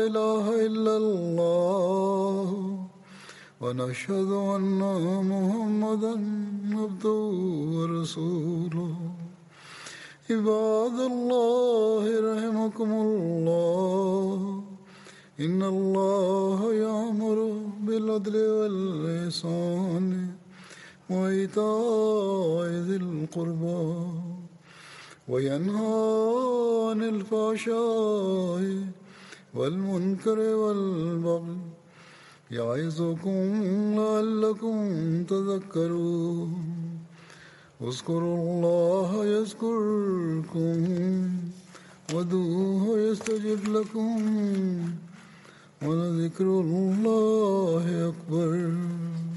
إله إلا الله ونشهد أن محمدا عبده ورسوله عباد الله رحمكم الله إن الله يأمر بالعدل والإحسان وإيتاء ذي القربى وينهى عن الفحشاء والمنكر والبغي يعظكم لعلكم تذكرون اذكروا الله يذكركم وادعوه يستجب لكم ولذكر الله أكبر.